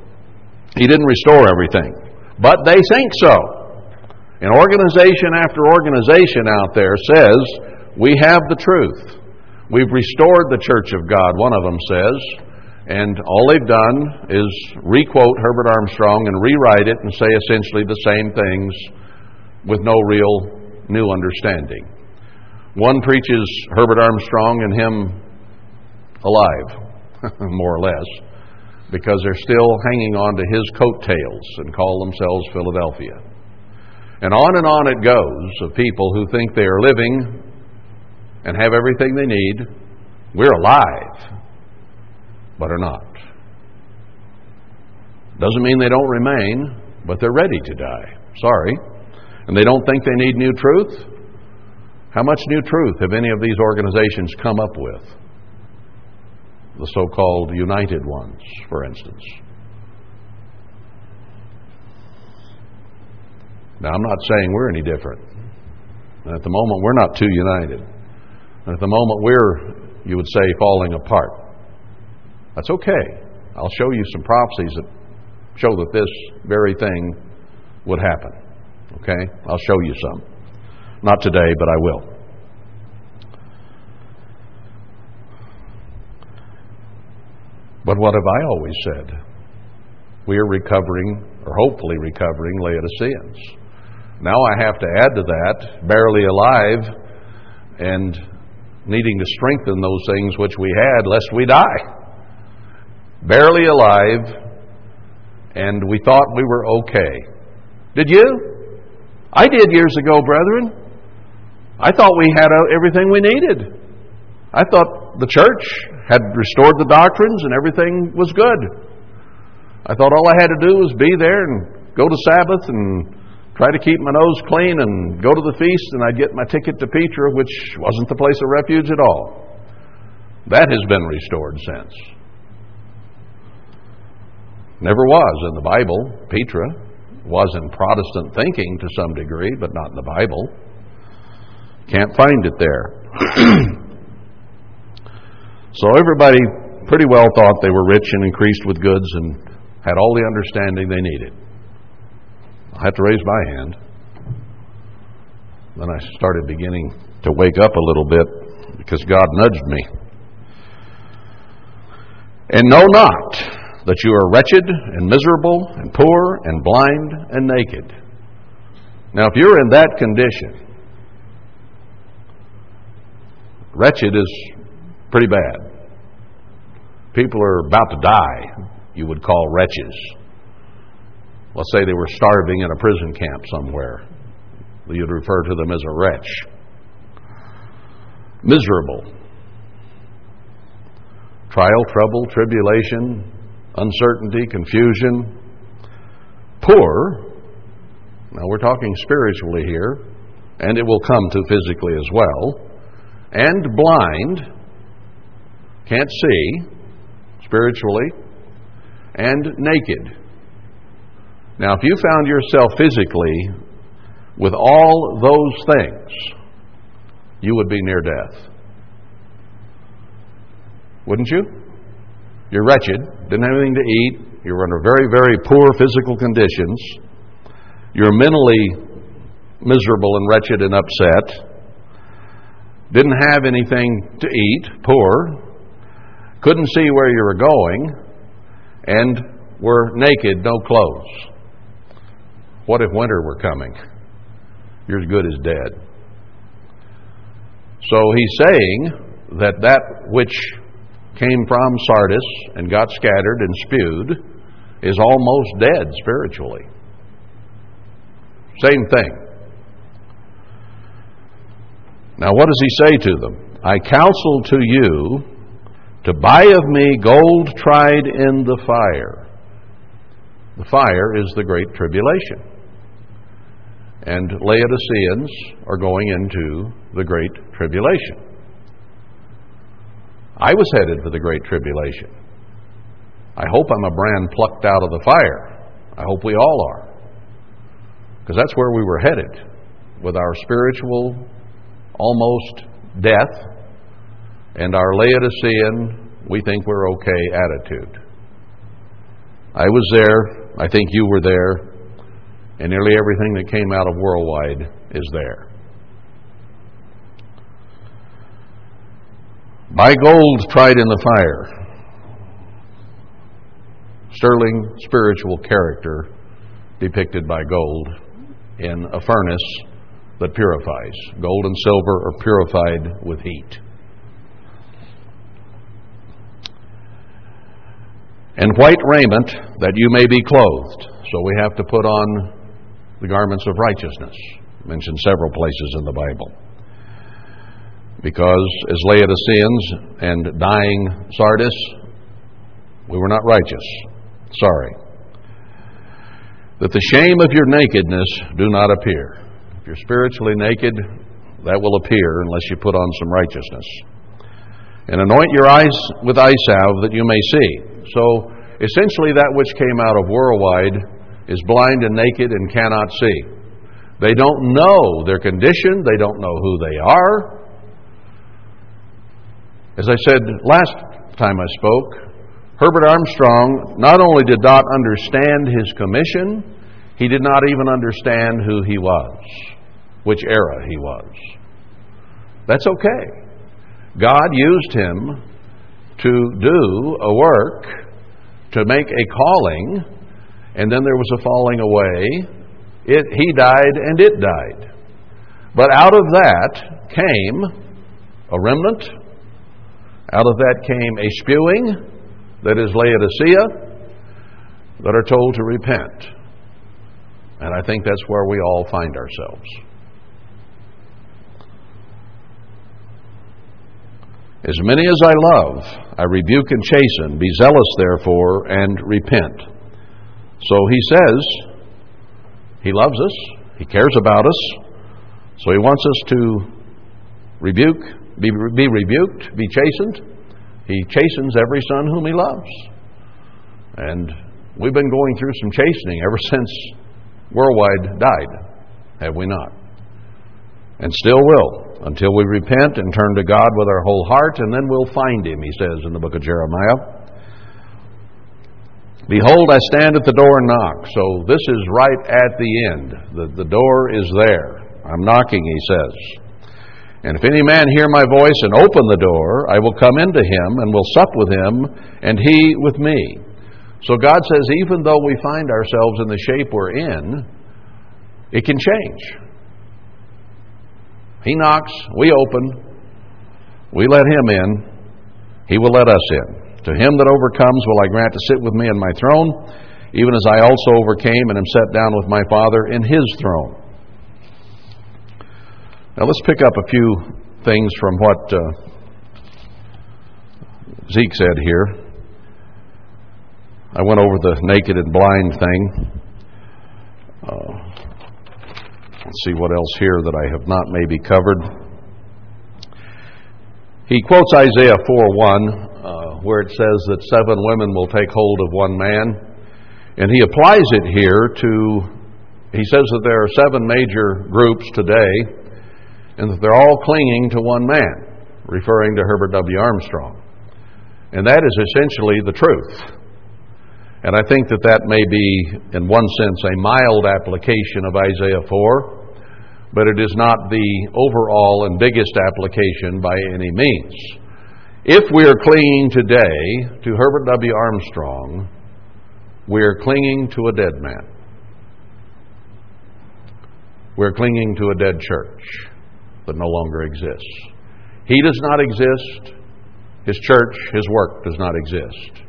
he didn't restore everything. But they think so. And organization after organization out there says, we have the truth. We've restored the Church of God, one of them says. And all they've done is re-quote Herbert Armstrong and rewrite it and say essentially the same things with no real new understanding. One preaches Herbert Armstrong and him alive, more or less. because they're still hanging on to his coattails and call themselves Philadelphia. And on it goes of people who think they are living and have everything they need. We're alive, but are not. Doesn't mean they don't remain, but they're ready to die. Sorry. And they don't think they need new truth. How much new truth have any of these organizations come up with? The so-called United Ones, for instance. Now, I'm not saying we're any different. And at the moment, we're not too united. And at the moment, we're, you would say, falling apart. That's okay. I'll show you some prophecies that show that this very thing would happen. Okay? I'll show you some. Not today, but I will. But what have I always said? We are recovering, or hopefully recovering, Laodiceans. Now I have to add to that, barely alive and needing to strengthen those things which we had, lest we die. Barely alive, and we thought we were okay. Did you? I did years ago, brethren. I thought we had everything we needed. I thought the church had restored the doctrines and everything was good. I thought all I had to do was be there and go to Sabbath and try to keep my nose clean and go to the feast, and I'd get my ticket to Petra, which wasn't the place of refuge at all. That has been restored since. Never was in the Bible. Petra was in Protestant thinking to some degree, but not in the Bible. Can't find it there. So everybody pretty well thought they were rich and increased with goods and had all the understanding they needed. I had to raise my hand. Then I started beginning to wake up a little bit because God nudged me. And know not that you are wretched and miserable and poor and blind and naked. Now, if you're in that condition, wretched is pretty bad. People are about to die, you would call wretches. Let's say they were starving in a prison camp somewhere. You'd refer to them as a wretch. Miserable. Trial, trouble, tribulation, uncertainty, confusion, poor. Now we're talking spiritually here, and it will come to physically as well. And blind, can't see spiritually, and naked. Now, if you found yourself physically with all those things, you would be near death. Wouldn't you? You're wretched, didn't have anything to eat, you were under very, very poor physical conditions, you're mentally miserable and wretched and upset, didn't have anything to eat, poor, couldn't see where you were going, and were naked, no clothes. What if winter were coming? You're as good as dead. So he's saying that which came from Sardis and got scattered and spewed is almost dead spiritually. Same thing. Now what does he say to them? I counsel to you to buy of me gold tried in the fire. The fire is the great tribulation. And Laodiceans are going into the great tribulation. I was headed for the great tribulation. I hope I'm a brand plucked out of the fire. I hope we all are. Because that's where we were headed, with our spiritual almost death and our Laodicean, we think we're okay attitude. I was there, I think you were there, and nearly everything that came out of Worldwide is there. Buy gold tried in the fire. Sterling spiritual character depicted by gold in a furnace that purifies. Gold and silver are purified with heat. and white raiment, that you may be clothed. So we have to put on the garments of righteousness, mentioned several places in the Bible. Because as Laodiceans and dying Sardis, we were not righteous. Sorry. That the shame of your nakedness do not appear. If you're spiritually naked, that will appear unless you put on some righteousness. And anoint your eyes with eye salve that you may see. So essentially that which came out of worldwide is blind and naked and cannot see. They don't know their condition. They don't know who they are. As I said last time I spoke, Herbert Armstrong not only did not understand his commission, he did not even understand who he was, which era he was. That's okay. God used him to do a work, to make a calling, and then there was a falling away. He died and it died. But out of that came a remnant. Out of that came a spewing, that is Laodicea, that are told to repent. And I think that's where we all find ourselves. As many as I love, I rebuke and chasten. Be zealous, therefore, and repent. So he says he loves us. He cares about us. So he wants us to rebuke, be rebuked, be chastened. He chastens every son whom he loves. And we've been going through some chastening ever since worldwide died, have we not? And still will, until we repent and turn to God with our whole heart, and then we'll find him, he says in the book of Jeremiah. Behold, I stand at the door and knock. So this is right at the end. The door is there. I'm knocking, he says. And if any man hear my voice and open the door, I will come into him and will sup with him, and he with me. So God says, even though we find ourselves in the shape we're in, it can change. He knocks, we open, we let him in, he will let us in. To him that overcomes will I grant to sit with me in my throne, even as I also overcame and am set down with my Father in his throne. Now let's pick up a few things from what Zeke said here. I went over the naked and blind thing. Let's see what else here that I have not maybe covered. He quotes Isaiah 4:1, where it says that 7 women will take hold of one man. And he applies it here to, he says that there are 7 major groups today, and that they're all clinging to one man, referring to Herbert W. Armstrong. And that is essentially the truth. And I think that that may be, in one sense, a mild application of Isaiah 4, but it is not the overall and biggest application by any means. If we are clinging today to Herbert W. Armstrong, we are clinging to a dead man. We're clinging to a dead church that no longer exists. He does not exist. His church, his work does not exist.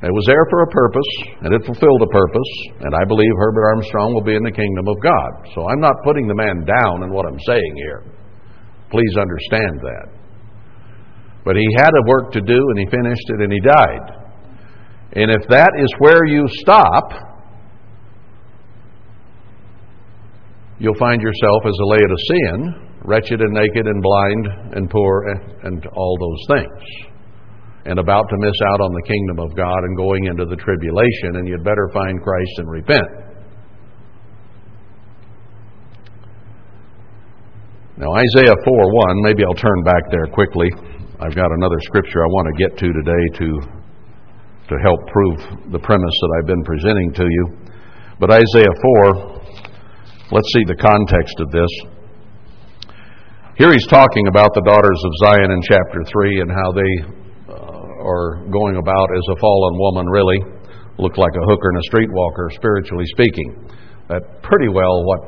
It was there for a purpose, and it fulfilled a purpose, and I believe Herbert Armstrong will be in the kingdom of God. So I'm not putting the man down in what I'm saying here. Please understand that. But he had a work to do, and he finished it, and he died. And if that is where you stop, you'll find yourself as a Laodicean, wretched and naked and blind and poor and all those things, and about to miss out on the kingdom of God and going into the tribulation, and you'd better find Christ and repent. Now Isaiah 4:1, maybe I'll turn back there quickly. I've got another scripture I want to get to today to help prove the premise that I've been presenting to you. But Isaiah 4, let's see the context of this. Here he's talking about the daughters of Zion in chapter 3 and how they are going about as a fallen woman, really. Look like a hooker and a streetwalker, spiritually speaking. That's pretty well what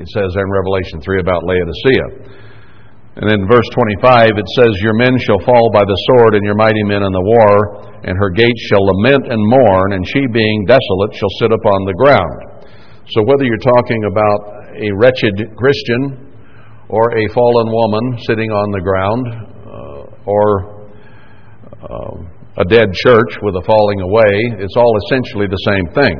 it says in Revelation 3 about Laodicea. And in verse 25, it says, "Your men shall fall by the sword, and your mighty men in the war, and her gates shall lament and mourn, and she, being desolate, shall sit upon the ground." So whether you're talking about a wretched Christian or a fallen woman sitting on the ground or a dead church with a falling away, it's all essentially the same thing.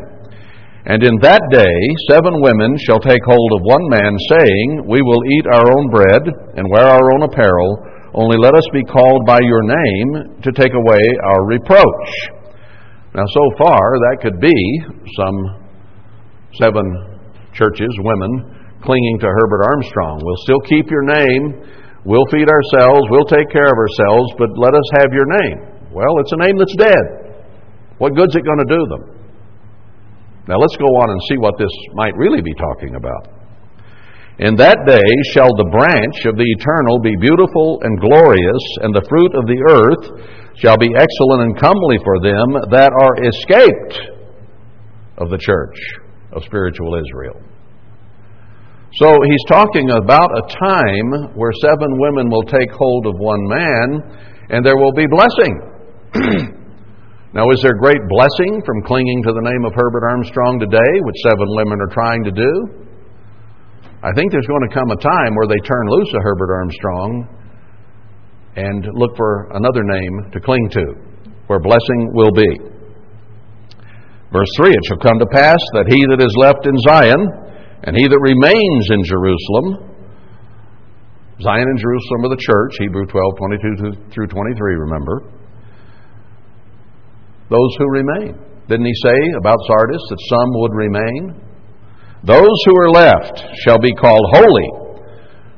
"And in that day 7 women shall take hold of one man, saying, 'We will eat our own bread and wear our own apparel, only let us be called by your name to take away our reproach.'" Now, so far, that could be some 7 churches, women, clinging to Herbert Armstrong. "We'll still keep your name, we'll feed ourselves, we'll take care of ourselves, but let us have your name." Well, it's a name that's dead. What good's it going to do them? Now let's go on and see what this might really be talking about. "In that day shall the branch of the eternal be beautiful and glorious, and the fruit of the earth shall be excellent and comely for them that are escaped of the church of spiritual Israel." So he's talking about a time where 7 women will take hold of one man, and there will be blessing. Now, is there great blessing from clinging to the name of Herbert Armstrong today, which 7 women are trying to do? I think there's going to come a time where they turn loose of Herbert Armstrong and look for another name to cling to, where blessing will be. Verse 3, "It shall come to pass that he that is left in Zion, and he that remains in Jerusalem," Zion and Jerusalem are the church, Hebrews 12, 22 through 23, remember, "those who remain." Didn't he say about Sardis that some would remain? "Those who are left shall be called holy."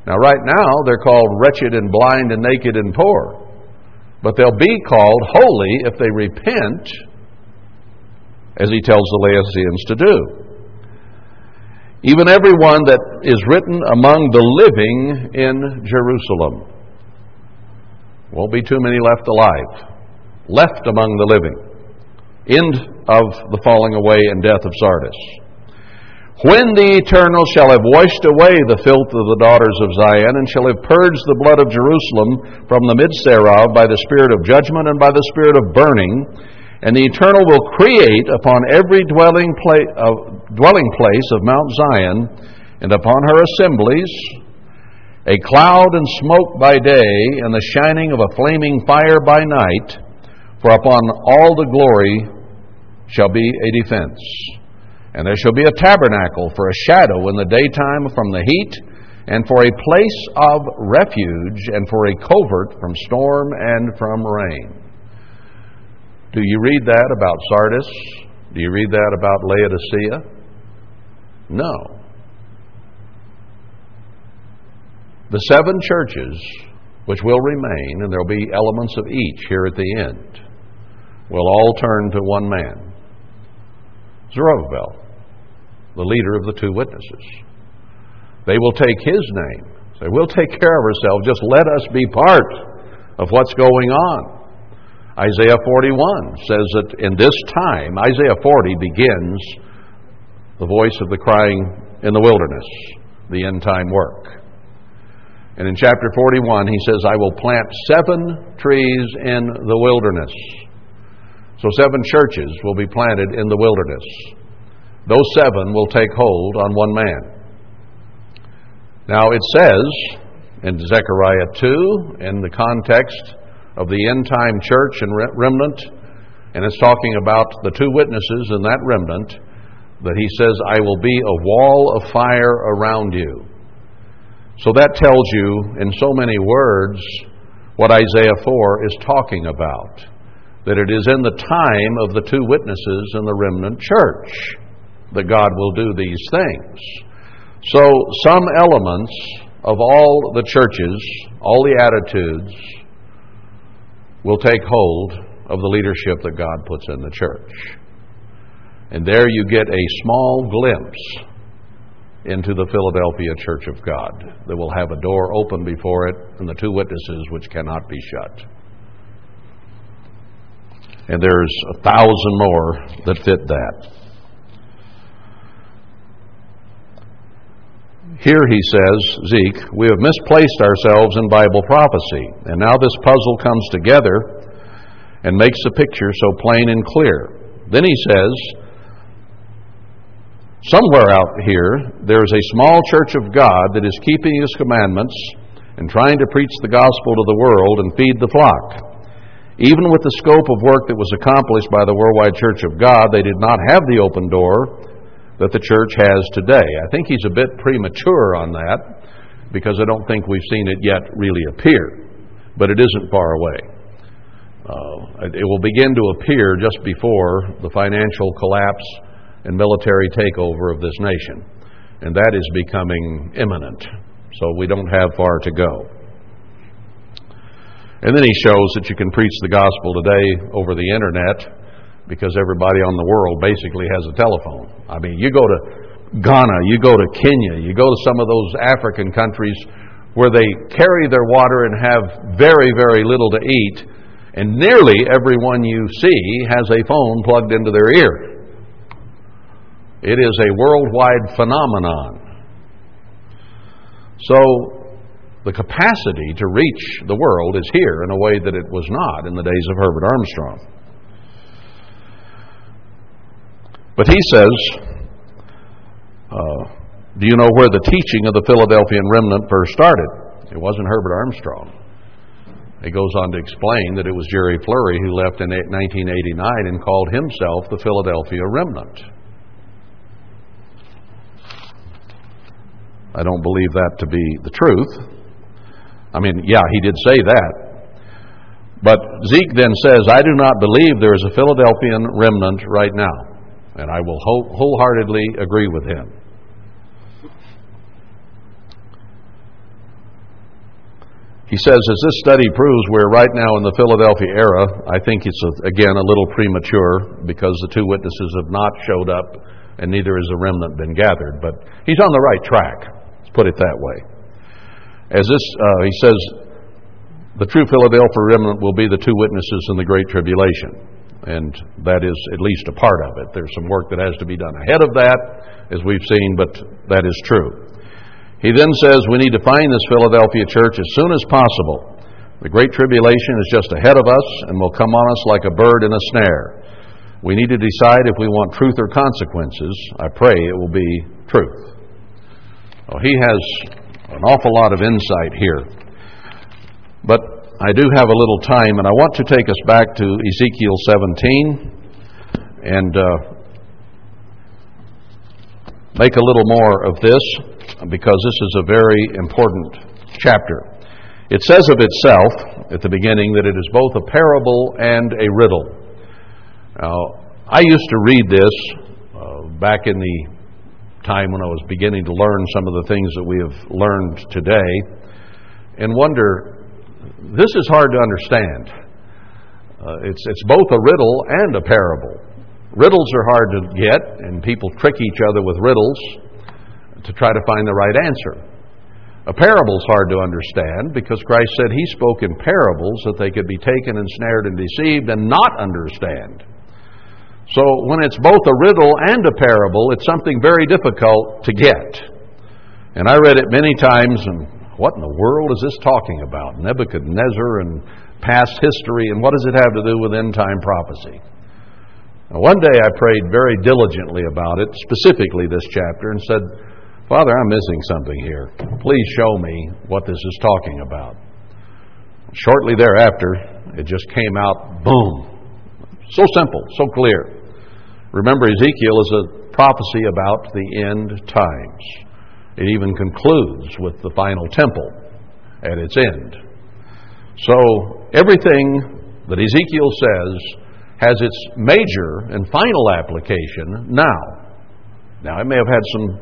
Now, right now, they're called wretched and blind and naked and poor. But they'll be called holy if they repent, as he tells the Laodiceans to do. "Even everyone that is written among the living in Jerusalem." Won't be too many left alive. Left among the living. End of the falling away and death of Sardis. "When the Eternal shall have washed away the filth of the daughters of Zion, and shall have purged the blood of Jerusalem from the midst thereof by the spirit of judgment and by the spirit of burning, and the Eternal will create upon every dwelling place of Mount Zion, and upon her assemblies, a cloud and smoke by day, and the shining of a flaming fire by night, for upon all the glory shall be a defense. And there shall be a tabernacle for a shadow in the daytime from the heat, and for a place of refuge, and for a covert from storm and from rain." Do you read that about Sardis? Do you read that about Laodicea? No. The 7 churches which will remain, and there will be elements of each here at the end, will all turn to one man, Zerubbabel, the leader of the 2 witnesses. They will take his name. Say, "We'll take care of ourselves. Just let us be part of what's going on." Isaiah 41 says that in this time, Isaiah 40 begins the voice of the crying in the wilderness, the end time work. And in chapter 41, he says, "I will plant 7 trees in the wilderness." So 7 churches will be planted in the wilderness. Those 7 will take hold on one man. Now, it says in Zechariah 2, in the context of the end-time church and remnant, and it's talking about the 2 witnesses in that remnant, that he says, "I will be a wall of fire around you." So that tells you, in so many words, what Isaiah 4 is talking about, that it is in the time of the 2 witnesses in the remnant church that God will do these things. So some elements of all the churches, all the attitudes, will take hold of the leadership that God puts in the church. And there you get a small glimpse into the Philadelphia Church of God that will have a door open before it and the 2 witnesses which cannot be shut. And there's 1,000 more that fit that. Here, he says, Zeke, we have misplaced ourselves in Bible prophecy, and now this puzzle comes together and makes the picture so plain and clear. Then he says, somewhere out here, there is a small church of God that is keeping his commandments and trying to preach the gospel to the world and feed the flock. Even with the scope of work that was accomplished by the worldwide church of God, they did not have the open door that the church has today. I think he's a bit premature on that because I don't think we've seen it yet really appear. But it isn't far away. It will begin to appear just before the financial collapse and military takeover of this nation. And that is becoming imminent. So we don't have far to go. And then he shows that you can preach the gospel today over the internet because everybody on the world basically has a telephone. I mean, you go to Ghana, you go to Kenya, you go to some of those African countries where they carry their water and have very, very little to eat, and nearly everyone you see has a phone plugged into their ear. It is a worldwide phenomenon. So the capacity to reach the world is here in a way that it was not in the days of Herbert Armstrong. But he says, do you know where the teaching of the Philadelphian remnant first started? It wasn't Herbert Armstrong. He goes on to explain that it was Jerry Flurry who left in 1989 and called himself the Philadelphia remnant. I don't believe that to be the truth. I mean, yeah, he did say that. But Zeke then says, I do not believe there is a Philadelphian remnant right now. And I will wholeheartedly agree with him. He says, as this study proves, we're right now in the Philadelphia era. I think it's, again, a little premature because the two witnesses have not showed up and neither has the remnant been gathered. But he's on the right track. Put it that way. As this, he says, the true Philadelphia remnant will be the two witnesses in the Great Tribulation. And that is at least a part of it. There's some work that has to be done ahead of that, as we've seen, but that is true. He then says we need to find this Philadelphia church as soon as possible. The Great Tribulation is just ahead of us and will come on us like a bird in a snare. We need to decide if we want truth or consequences. I pray it will be truth. Well, he has an awful lot of insight here. But I do have a little time, and I want to take us back to Ezekiel 17 and make a little more of this, because this is a very important chapter. It says of itself at the beginning that it is both a parable and a riddle. Now, I used to read this back in the time when I was beginning to learn some of the things that we have learned today, and wonder, this is hard to understand. It's both a riddle and a parable. Riddles are hard to get, and people trick each other with riddles to try to find the right answer. A parable is hard to understand because Christ said he spoke in parables that they could be taken and snared and deceived and not understand. So when it's both a riddle and a parable, it's something very difficult to get. And I read it many times, and what in the world is this talking about? Nebuchadnezzar and past history, and what does it have to do with end-time prophecy? Now, one day I prayed very diligently about it, specifically this chapter, and said, Father, I'm missing something here. Please show me what this is talking about. Shortly thereafter, it just came out, boom. So simple, so clear. Remember, Ezekiel is a prophecy about the end times. It even concludes with the final temple at its end. So everything that Ezekiel says has its major and final application now. Now, it may have had some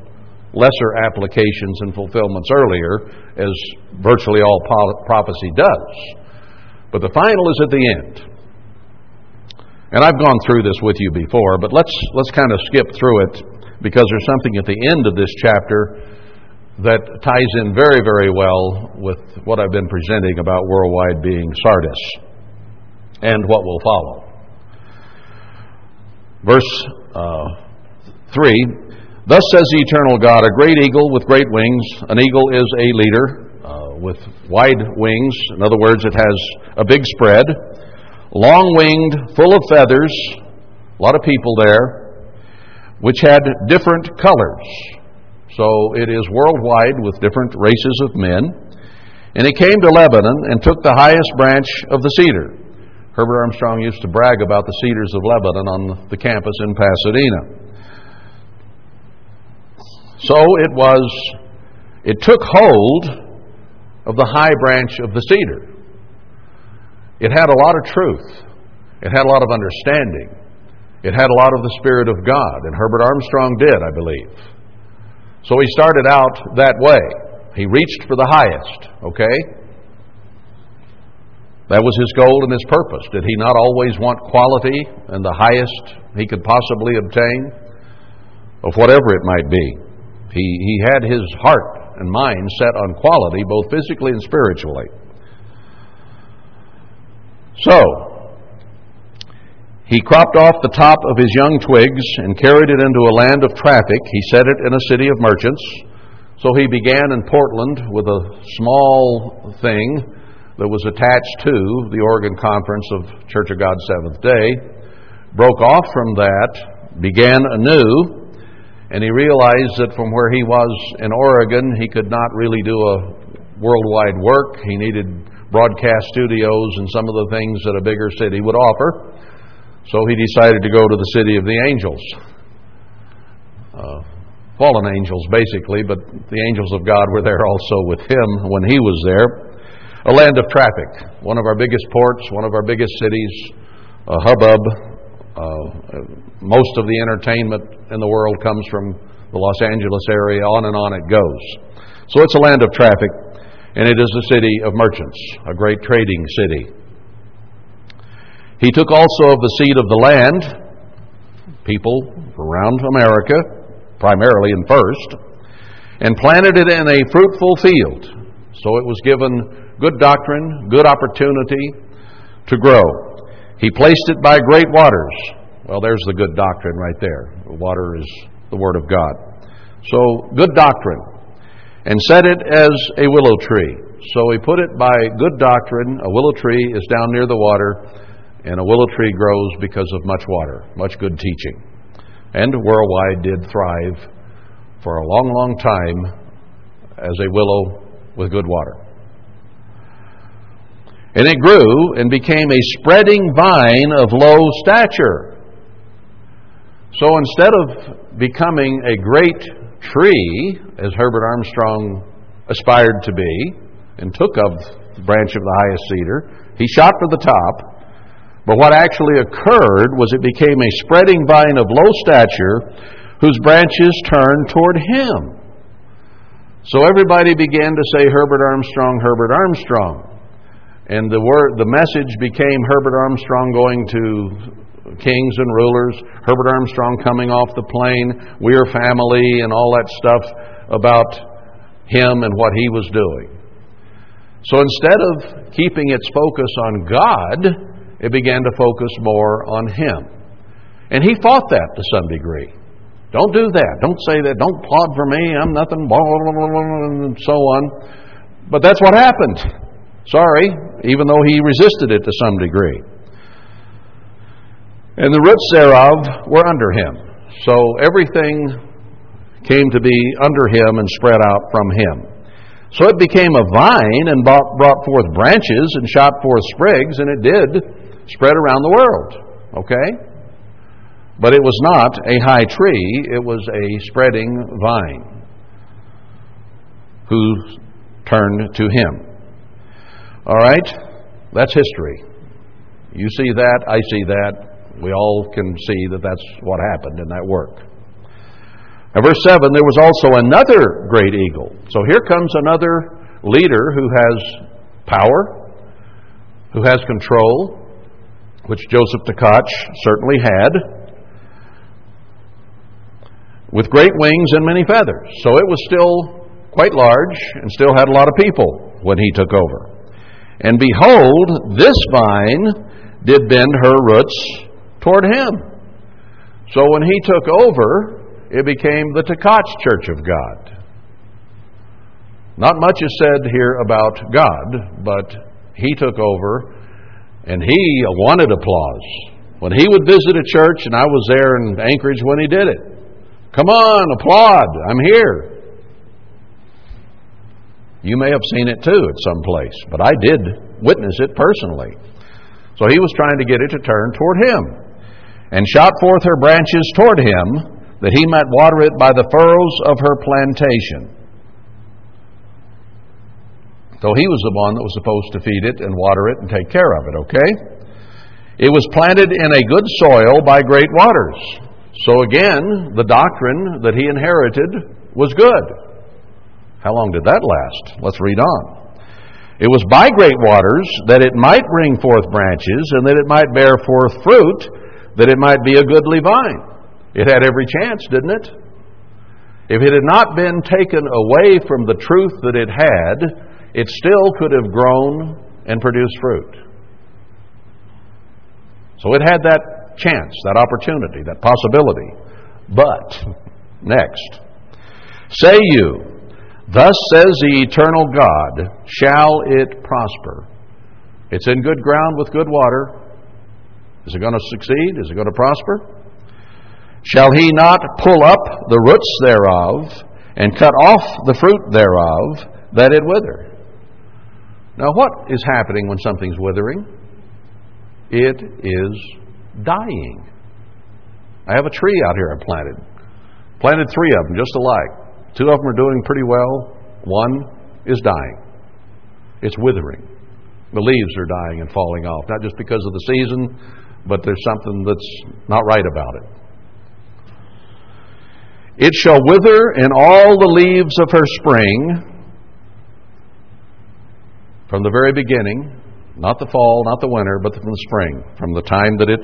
lesser applications and fulfillments earlier, as virtually all prophecy does. But the final is at the end. And I've gone through this with you before, but let's kind of skip through it because there's something at the end of this chapter that ties in very, very well with what I've been presenting about worldwide being Sardis and what will follow. Verse 3, Thus says the eternal God, a great eagle with great wings. An eagle is a leader with wide wings. In other words, it has a big spread. Long-winged, full of feathers. A lot of people there. Which had different colors. So it is worldwide with different races of men. And he came to Lebanon and took the highest branch of the cedar. Herbert Armstrong used to brag about the cedars of Lebanon on the campus in Pasadena. So it took hold of the high branch of the cedar. It had a lot of truth. It had a lot of understanding. It had a lot of the Spirit of God, and Herbert Armstrong did, I believe. So he started out that way. He reached for the highest, okay? That was his goal and his purpose. Did he not always want quality and the highest he could possibly obtain of whatever it might be? He had his heart and mind set on quality, both physically and spiritually. So, he cropped off the top of his young twigs and carried it into a land of traffic. He set it in a city of merchants. So he began in Portland with a small thing that was attached to the Oregon Conference of Church of God Seventh Day, broke off from that, began anew, and he realized that from where he was in Oregon, he could not really do a worldwide work. He needed broadcast studios and some of the things that a bigger city would offer. So he decided to go to the city of the angels. Fallen angels, basically, but the angels of God were there also with him when he was there. A land of traffic, one of our biggest ports, one of our biggest cities, a hubbub. Most of the entertainment in the world comes from the Los Angeles area, on and on it goes. So it's a land of traffic, and it is a city of merchants, a great trading city. He took also of the seed of the land, people around America, primarily and first, and planted it in a fruitful field. So it was given good doctrine, good opportunity to grow. He placed it by great waters. Well, there's the good doctrine right there. Water is the Word of God. So, good doctrine. And set it as a willow tree. So he put it by good doctrine. A willow tree is down near the water, and a willow tree grows because of much water, much good teaching. And worldwide did thrive for a long, long time as a willow with good water. And it grew and became a spreading vine of low stature. So instead of becoming a great tree, as Herbert Armstrong aspired to be, and took of the branch of the highest cedar, he shot for the top, but what actually occurred was it became a spreading vine of low stature whose branches turned toward him. So everybody began to say, Herbert Armstrong, Herbert Armstrong. And the message became Herbert Armstrong going to kings and rulers, Herbert Armstrong coming off the plane, we're family, and all that stuff about him and what he was doing. So instead of keeping its focus on God, it began to focus more on him. And he fought that to some degree. Don't do that. Don't say that. Don't plod for me. I'm nothing, blah, blah, blah, blah, and so on. But that's what happened. Sorry, even though he resisted it to some degree. And the roots thereof were under him. So everything came to be under him and spread out from him. So it became a vine and brought forth branches and shot forth sprigs, and it did spread around the world, okay? But it was not a high tree, it was a spreading vine who turned to him. All right, that's history. You see that, I see that. We all can see that that's what happened in that work. Now, verse 7, there was also another great eagle. So here comes another leader who has power, who has control, which Joseph Tkach certainly had, with great wings and many feathers. So it was still quite large and still had a lot of people when he took over. And behold, this vine did bend her roots toward him. So when he took over, it became the Tkach Church of God. Not much is said here about God, but he took over, and he wanted applause. When he would visit a church, and I was there in Anchorage when he did it, come on, applaud, I'm here. You may have seen it too at some place, but I did witness it personally. So he was trying to get it to turn toward him, and shot forth her branches toward him, that he might water it by the furrows of her plantation. Though he was the one that was supposed to feed it and water it and take care of it, okay? It was planted in a good soil by great waters. So again, the doctrine that he inherited was good. How long did that last? Let's read on. It was by great waters, that it might bring forth branches, and that it might bear forth fruit, that it might be a goodly vine. It had every chance, didn't it? If it had not been taken away from the truth that it had, it still could have grown and produced fruit. So it had that chance, that opportunity, that possibility. But, next, say you, thus says the eternal God, shall it prosper? It's in good ground with good water. Is it going to succeed? Is it going to prosper? Shall he not pull up the roots thereof, and cut off the fruit thereof, that it wither? Now, what is happening when something's withering? It is dying. I have a tree out here I planted. Planted three of them just alike. Two of them are doing pretty well. One is dying. It's withering. The leaves are dying and falling off, not just because of the season, but there's something that's not right about it. It shall wither in all the leaves of her spring. From the very beginning, not the fall, not the winter, but from the spring, from the time that it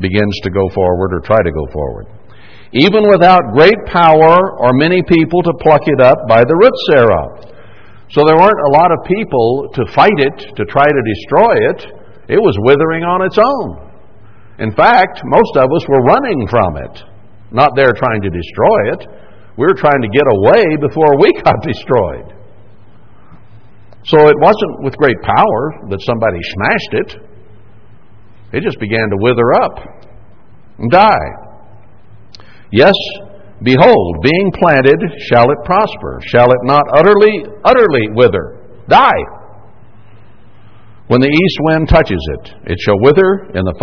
begins to go forward or try to go forward. Even without great power or many people to pluck it up by the roots thereof. So there weren't a lot of people to fight it, to try to destroy it. It was withering on its own. In fact, most of us were running from it, not there trying to destroy it. We were trying to get away before we got destroyed. So it wasn't with great power that somebody smashed it. It just began to wither up and die. Yes, behold, being planted, shall it prosper? Shall it not utterly wither, die? When the east wind touches it, it shall wither in the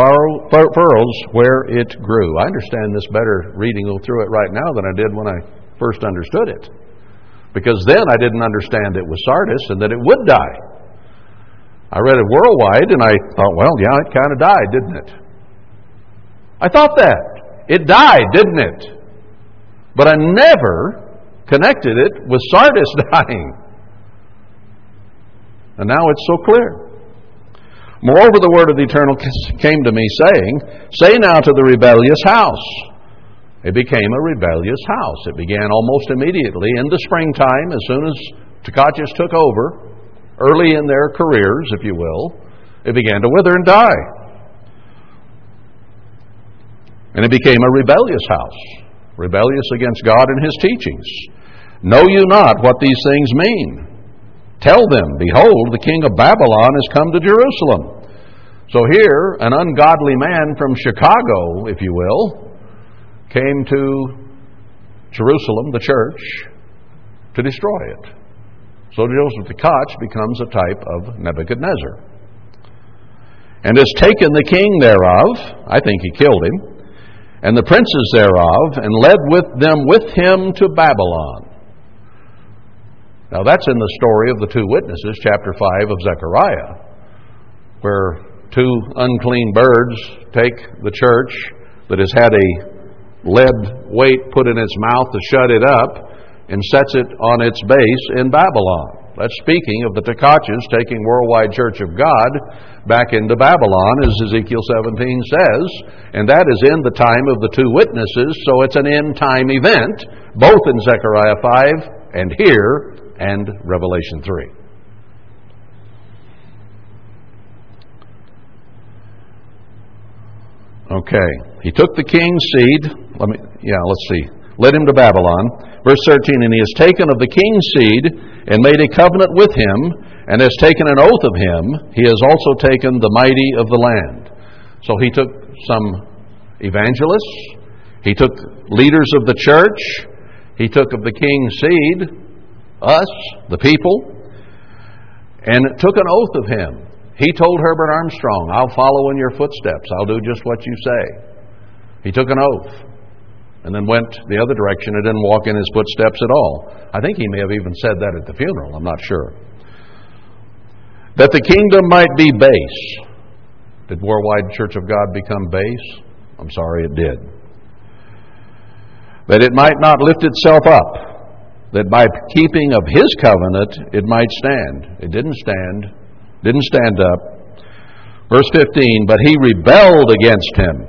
furrows where it grew. I understand this better reading through it right now than I did when I first understood it. Because then I didn't understand it was Sardis and that it would die. I read it worldwide and I thought, well, yeah, it kind of died, didn't it? I thought that. It died, didn't it? But I never connected it with Sardis dying. And now it's so clear. Moreover, the word of the eternal came to me, saying, say now to the rebellious house. It became a rebellious house. It began almost immediately in the springtime, as soon as Tkachis took over, early in their careers, if you will. It began to wither and die. And it became a rebellious house, rebellious against God and his teachings. Know you not what these things mean? Tell them, behold, the king of Babylon has come to Jerusalem. So here, an ungodly man from Chicago, if you will, came to Jerusalem, the church, to destroy it. So Joseph Tkach becomes a type of Nebuchadnezzar. And has taken the king thereof, I think he killed him, and the princes thereof, and led them with him to Babylon. Now that's in the story of the two witnesses, chapter 5 of Zechariah, where two unclean birds take the church that has had a lead weight put in its mouth to shut it up, and sets it on its base in Babylon. That's speaking of the Tkachis taking worldwide Church of God back into Babylon, as Ezekiel 17 says, and that is in the time of the two witnesses, so it's an end-time event, both in Zechariah 5 and here, and Revelation 3. Okay, he took the king's seed, Led him to Babylon. Verse 13, and he has taken of the king's seed and made a covenant with him, and has taken an oath of him. He has also taken the mighty of the land. So he took some evangelists. He took leaders of the church. He took of the king's seed, us, the people, and took an oath of him. He told Herbert Armstrong, I'll follow in your footsteps. I'll do just what you say. He took an oath and then went the other direction and didn't walk in his footsteps at all. I think he may have even said that at the funeral. I'm not sure. That the kingdom might be base. Did Worldwide Church of God become base? I'm sorry, it did. That it might not lift itself up, that by keeping of his covenant it might stand. It didn't stand up. Verse 15, but he rebelled against him.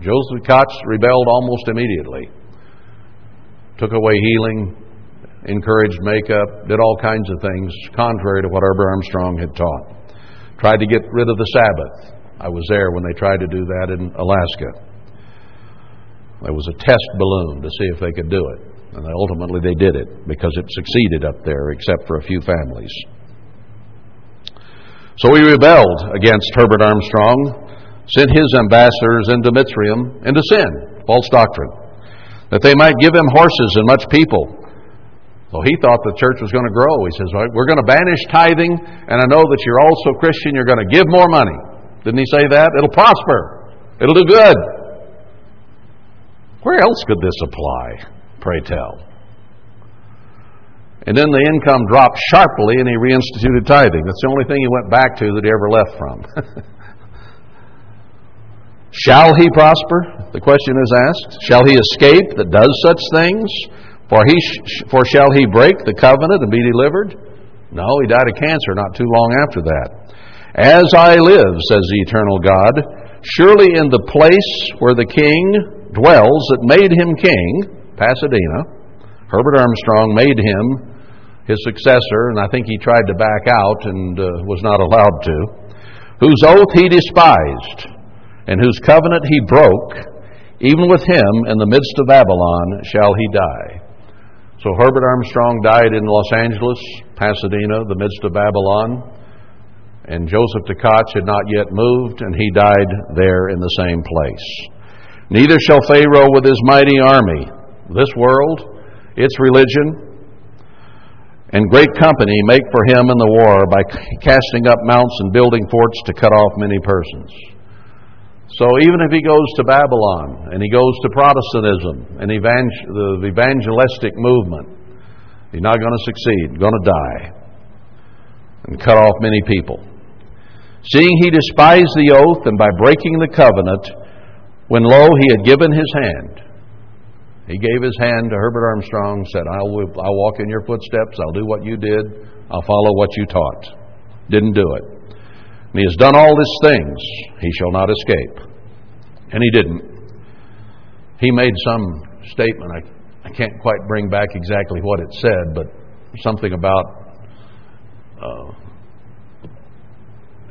Joseph Tkach rebelled almost immediately. Took away healing, encouraged makeup, did all kinds of things contrary to what Herbert Armstrong had taught. Tried to get rid of the Sabbath. I was there when they tried to do that in Alaska. There was a test balloon to see if they could do it. And ultimately they did it because it succeeded up there except for a few families. So he rebelled against Herbert Armstrong, sent his ambassadors into Mitzrayim, into sin, false doctrine, that they might give him horses and much people. So he thought the church was going to grow. He says, well, we're going to banish tithing, and I know that you're also Christian, you're going to give more money. Didn't he say that? It'll prosper. It'll do good. Where else could this apply, pray tell? And then the income dropped sharply, and he reinstituted tithing. That's the only thing he went back to that he ever left from. Shall he prosper? The question is asked. Shall he escape that does such things? For shall he break the covenant and be delivered? No, he died of cancer not too long after that. As I live, says the eternal God, surely in the place where the king dwells that made him king, Pasadena, Herbert Armstrong made him his successor, and I think he tried to back out and was not allowed to, whose oath he despised, and whose covenant he broke, even with him in the midst of Babylon shall he die. So Herbert Armstrong died in Los Angeles, Pasadena, the midst of Babylon, and Joseph Tkach had not yet moved, and he died there in the same place. Neither shall Pharaoh with his mighty army, this world, its religion, and great company make for him in the war by casting up mounts and building forts to cut off many persons. So even if he goes to Babylon, and he goes to Protestantism, and the evangelistic movement, he's not going to succeed, going to die, and cut off many people. Seeing he despised the oath, and by breaking the covenant, when lo, he had given his hand. He gave his hand to Herbert Armstrong, said, I'll walk in your footsteps, I'll do what you did, I'll follow what you taught. Didn't do it. And he has done all these things, he shall not escape. And he didn't. He made some statement, I can't quite bring back exactly what it said, but something about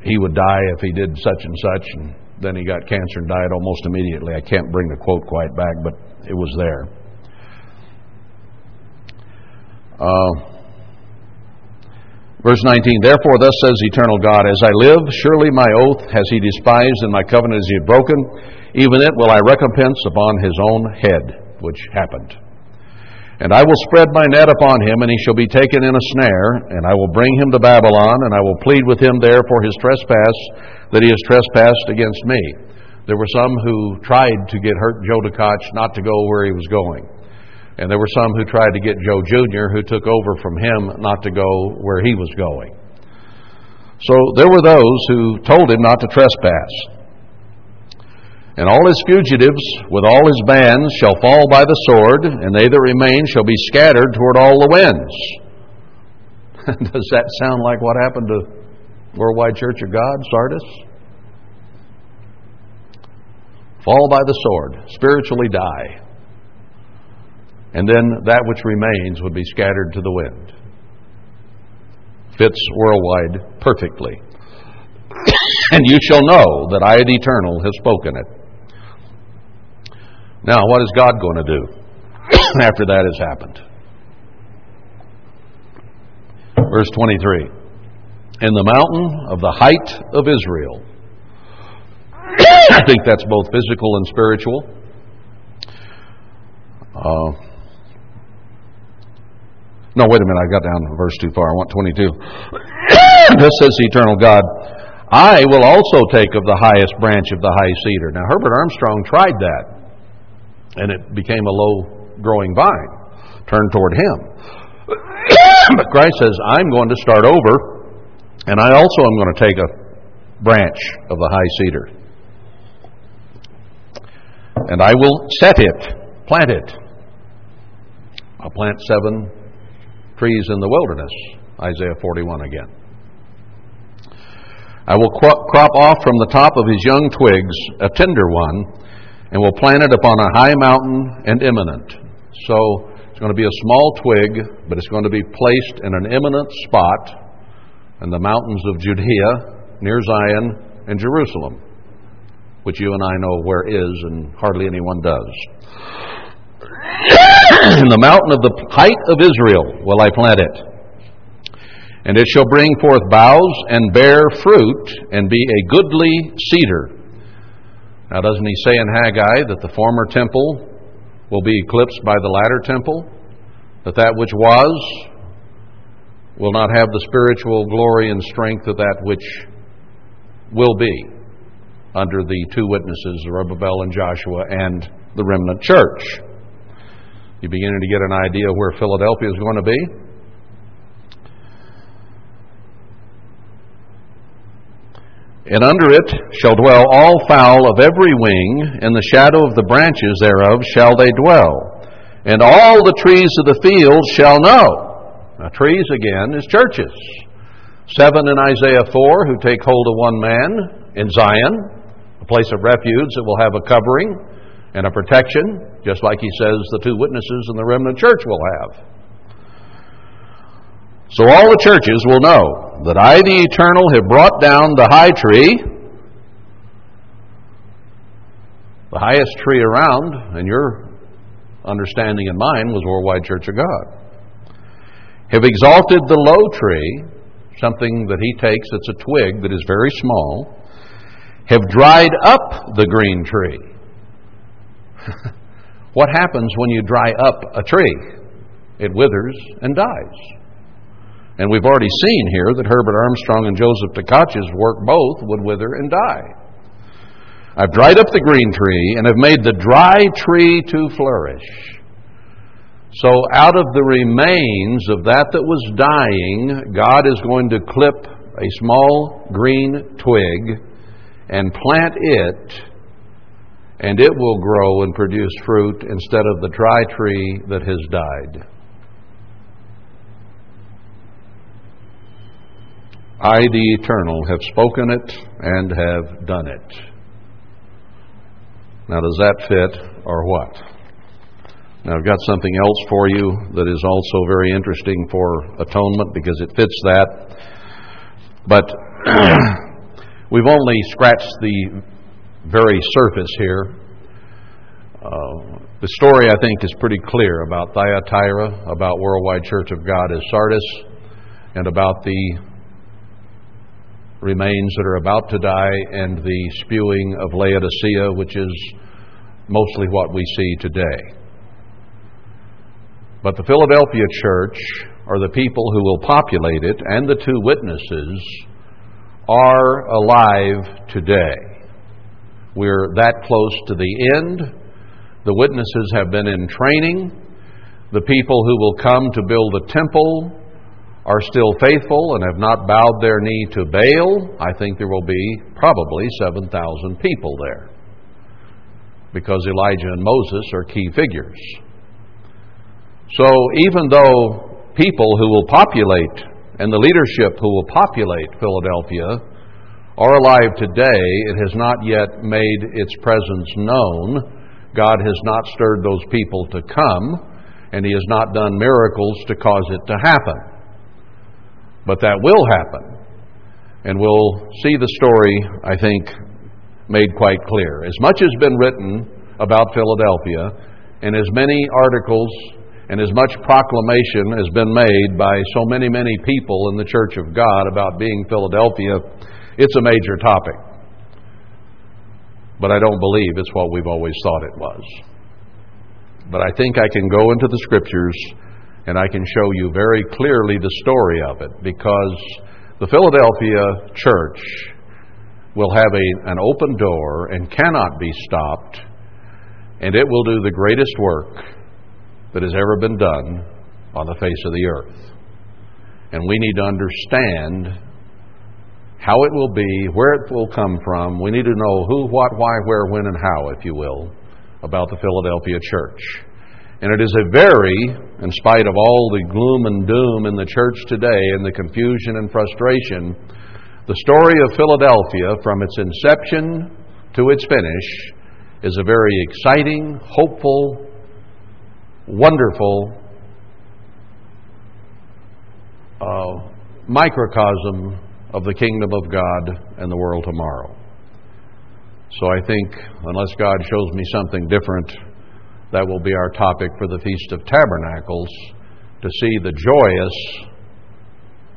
he would die if he did such and such, and then he got cancer and died almost immediately. I can't bring the quote quite back, but it was there. Verse 19, therefore thus says the eternal God, as I live, surely my oath has he despised, and my covenant has he broken. Even it will I recompense upon his own head, which happened. And I will spread my net upon him, and he shall be taken in a snare, and I will bring him to Babylon, and I will plead with him there for his trespass, that he has trespassed against me. There were some who tried to get Joe Tkach not to go where he was going. And there were some who tried to get Joe Jr., who took over from him, not to go where he was going. So there were those who told him not to trespass. And all his fugitives with all his bands shall fall by the sword, and they that remain shall be scattered toward all the winds. Does that sound like what happened to Worldwide Church of God, Sardis? Fall by the sword, spiritually die. And then that which remains would be scattered to the wind. Fits Worldwide perfectly. And you shall know that I, the Eternal, have spoken it. Now, what is God going to do after that has happened? Verse 23. In the mountain of the height of Israel. I think that's both physical and spiritual. No, wait a minute, I got down a verse too far. I want 22. This says the eternal God, I will also take of the highest branch of the high cedar. Now, Herbert Armstrong tried that, and it became a low-growing vine, turned toward him. But Christ says, I'm going to start over, and I also am going to take a branch of the high cedar. And I will set it, plant it. I'll plant 7 trees in the wilderness, Isaiah 41 again. I will crop off from the top of his young twigs a tender one, and will plant it upon a high mountain and eminent. So it's going to be a small twig, but it's going to be placed in an eminent spot in the mountains of Judea, near Zion and Jerusalem, which you and I know where is, and hardly anyone does. In the mountain of the height of Israel will I plant it, and it shall bring forth boughs and bear fruit and be a goodly cedar. Now, doesn't he say in Haggai that the former temple will be eclipsed by the latter temple? That that which was will not have the spiritual glory and strength of that which will be, under the two witnesses, Zerubbabel and Joshua, and the remnant church. You're beginning to get an idea where Philadelphia is going to be. And under it shall dwell all fowl of every wing, in the shadow of the branches thereof shall they dwell. And all the trees of the field shall know. Now, trees again is churches. 7 in Isaiah 4 who take hold of one man in Zion, a place of refuge that will have a covering and a protection, just like he says the two witnesses and the remnant church will have. So all the churches will know that I, the eternal, have brought down the high tree, the highest tree around, and your understanding and mine was Worldwide Church of God. Have exalted the low tree, something that he takes that's a twig that is very small, have dried up the green tree. What happens when you dry up a tree? It withers and dies. And we've already seen here that Herbert Armstrong and Joseph Tkach's work both would wither and die. I've dried up the green tree and have made the dry tree to flourish. So out of the remains of that was dying, God is going to clip a small green twig and plant it, and it will grow and produce fruit instead of the dry tree that has died. I, the eternal, have spoken it and have done it. Now, does that fit or what? Now, I've got something else for you that is also very interesting for atonement, because it fits that. But we've only scratched the very surface here. The story, I think, is pretty clear about Thyatira, about Worldwide Church of God as Sardis, and about the remains that are about to die, and the spewing of Laodicea, which is mostly what we see today. But the Philadelphia church, or the people who will populate it, and the two witnesses are alive today. We're that close to the end. The witnesses have been in training. The people who will come to build the temple are still faithful and have not bowed their knee to Baal. I think there will be probably 7,000 people there, because Elijah and Moses are key figures. So even though people who will populate and the leadership who will populate Philadelphia are alive today, it has not yet made its presence known. God has not stirred those people to come, and he has not done miracles to cause it to happen. But that will happen, and we'll see the story, I think, made quite clear. As much has been written about Philadelphia, and as many articles and as much proclamation has been made by so many, many people in the Church of God about being Philadelphia, it's a major topic. But I don't believe it's what we've always thought it was. But I think I can go into the Scriptures and I can show you very clearly the story of it, because the Philadelphia church will have an open door and cannot be stopped, and it will do the greatest work that has ever been done on the face of the earth. And we need to understand how it will be, where it will come from. We need to know who, what, why, where, when, and how, if you will, about the Philadelphia church. And it is a very, in spite of all the gloom and doom in the church today and the confusion and frustration, the story of Philadelphia from its inception to its finish is a very exciting, hopeful, wonderful microcosm of the kingdom of God and the world tomorrow. So I think, unless God shows me something different, that will be our topic for the Feast of Tabernacles, to see the joyous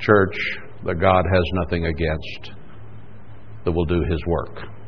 church that God has nothing against, that will do His work.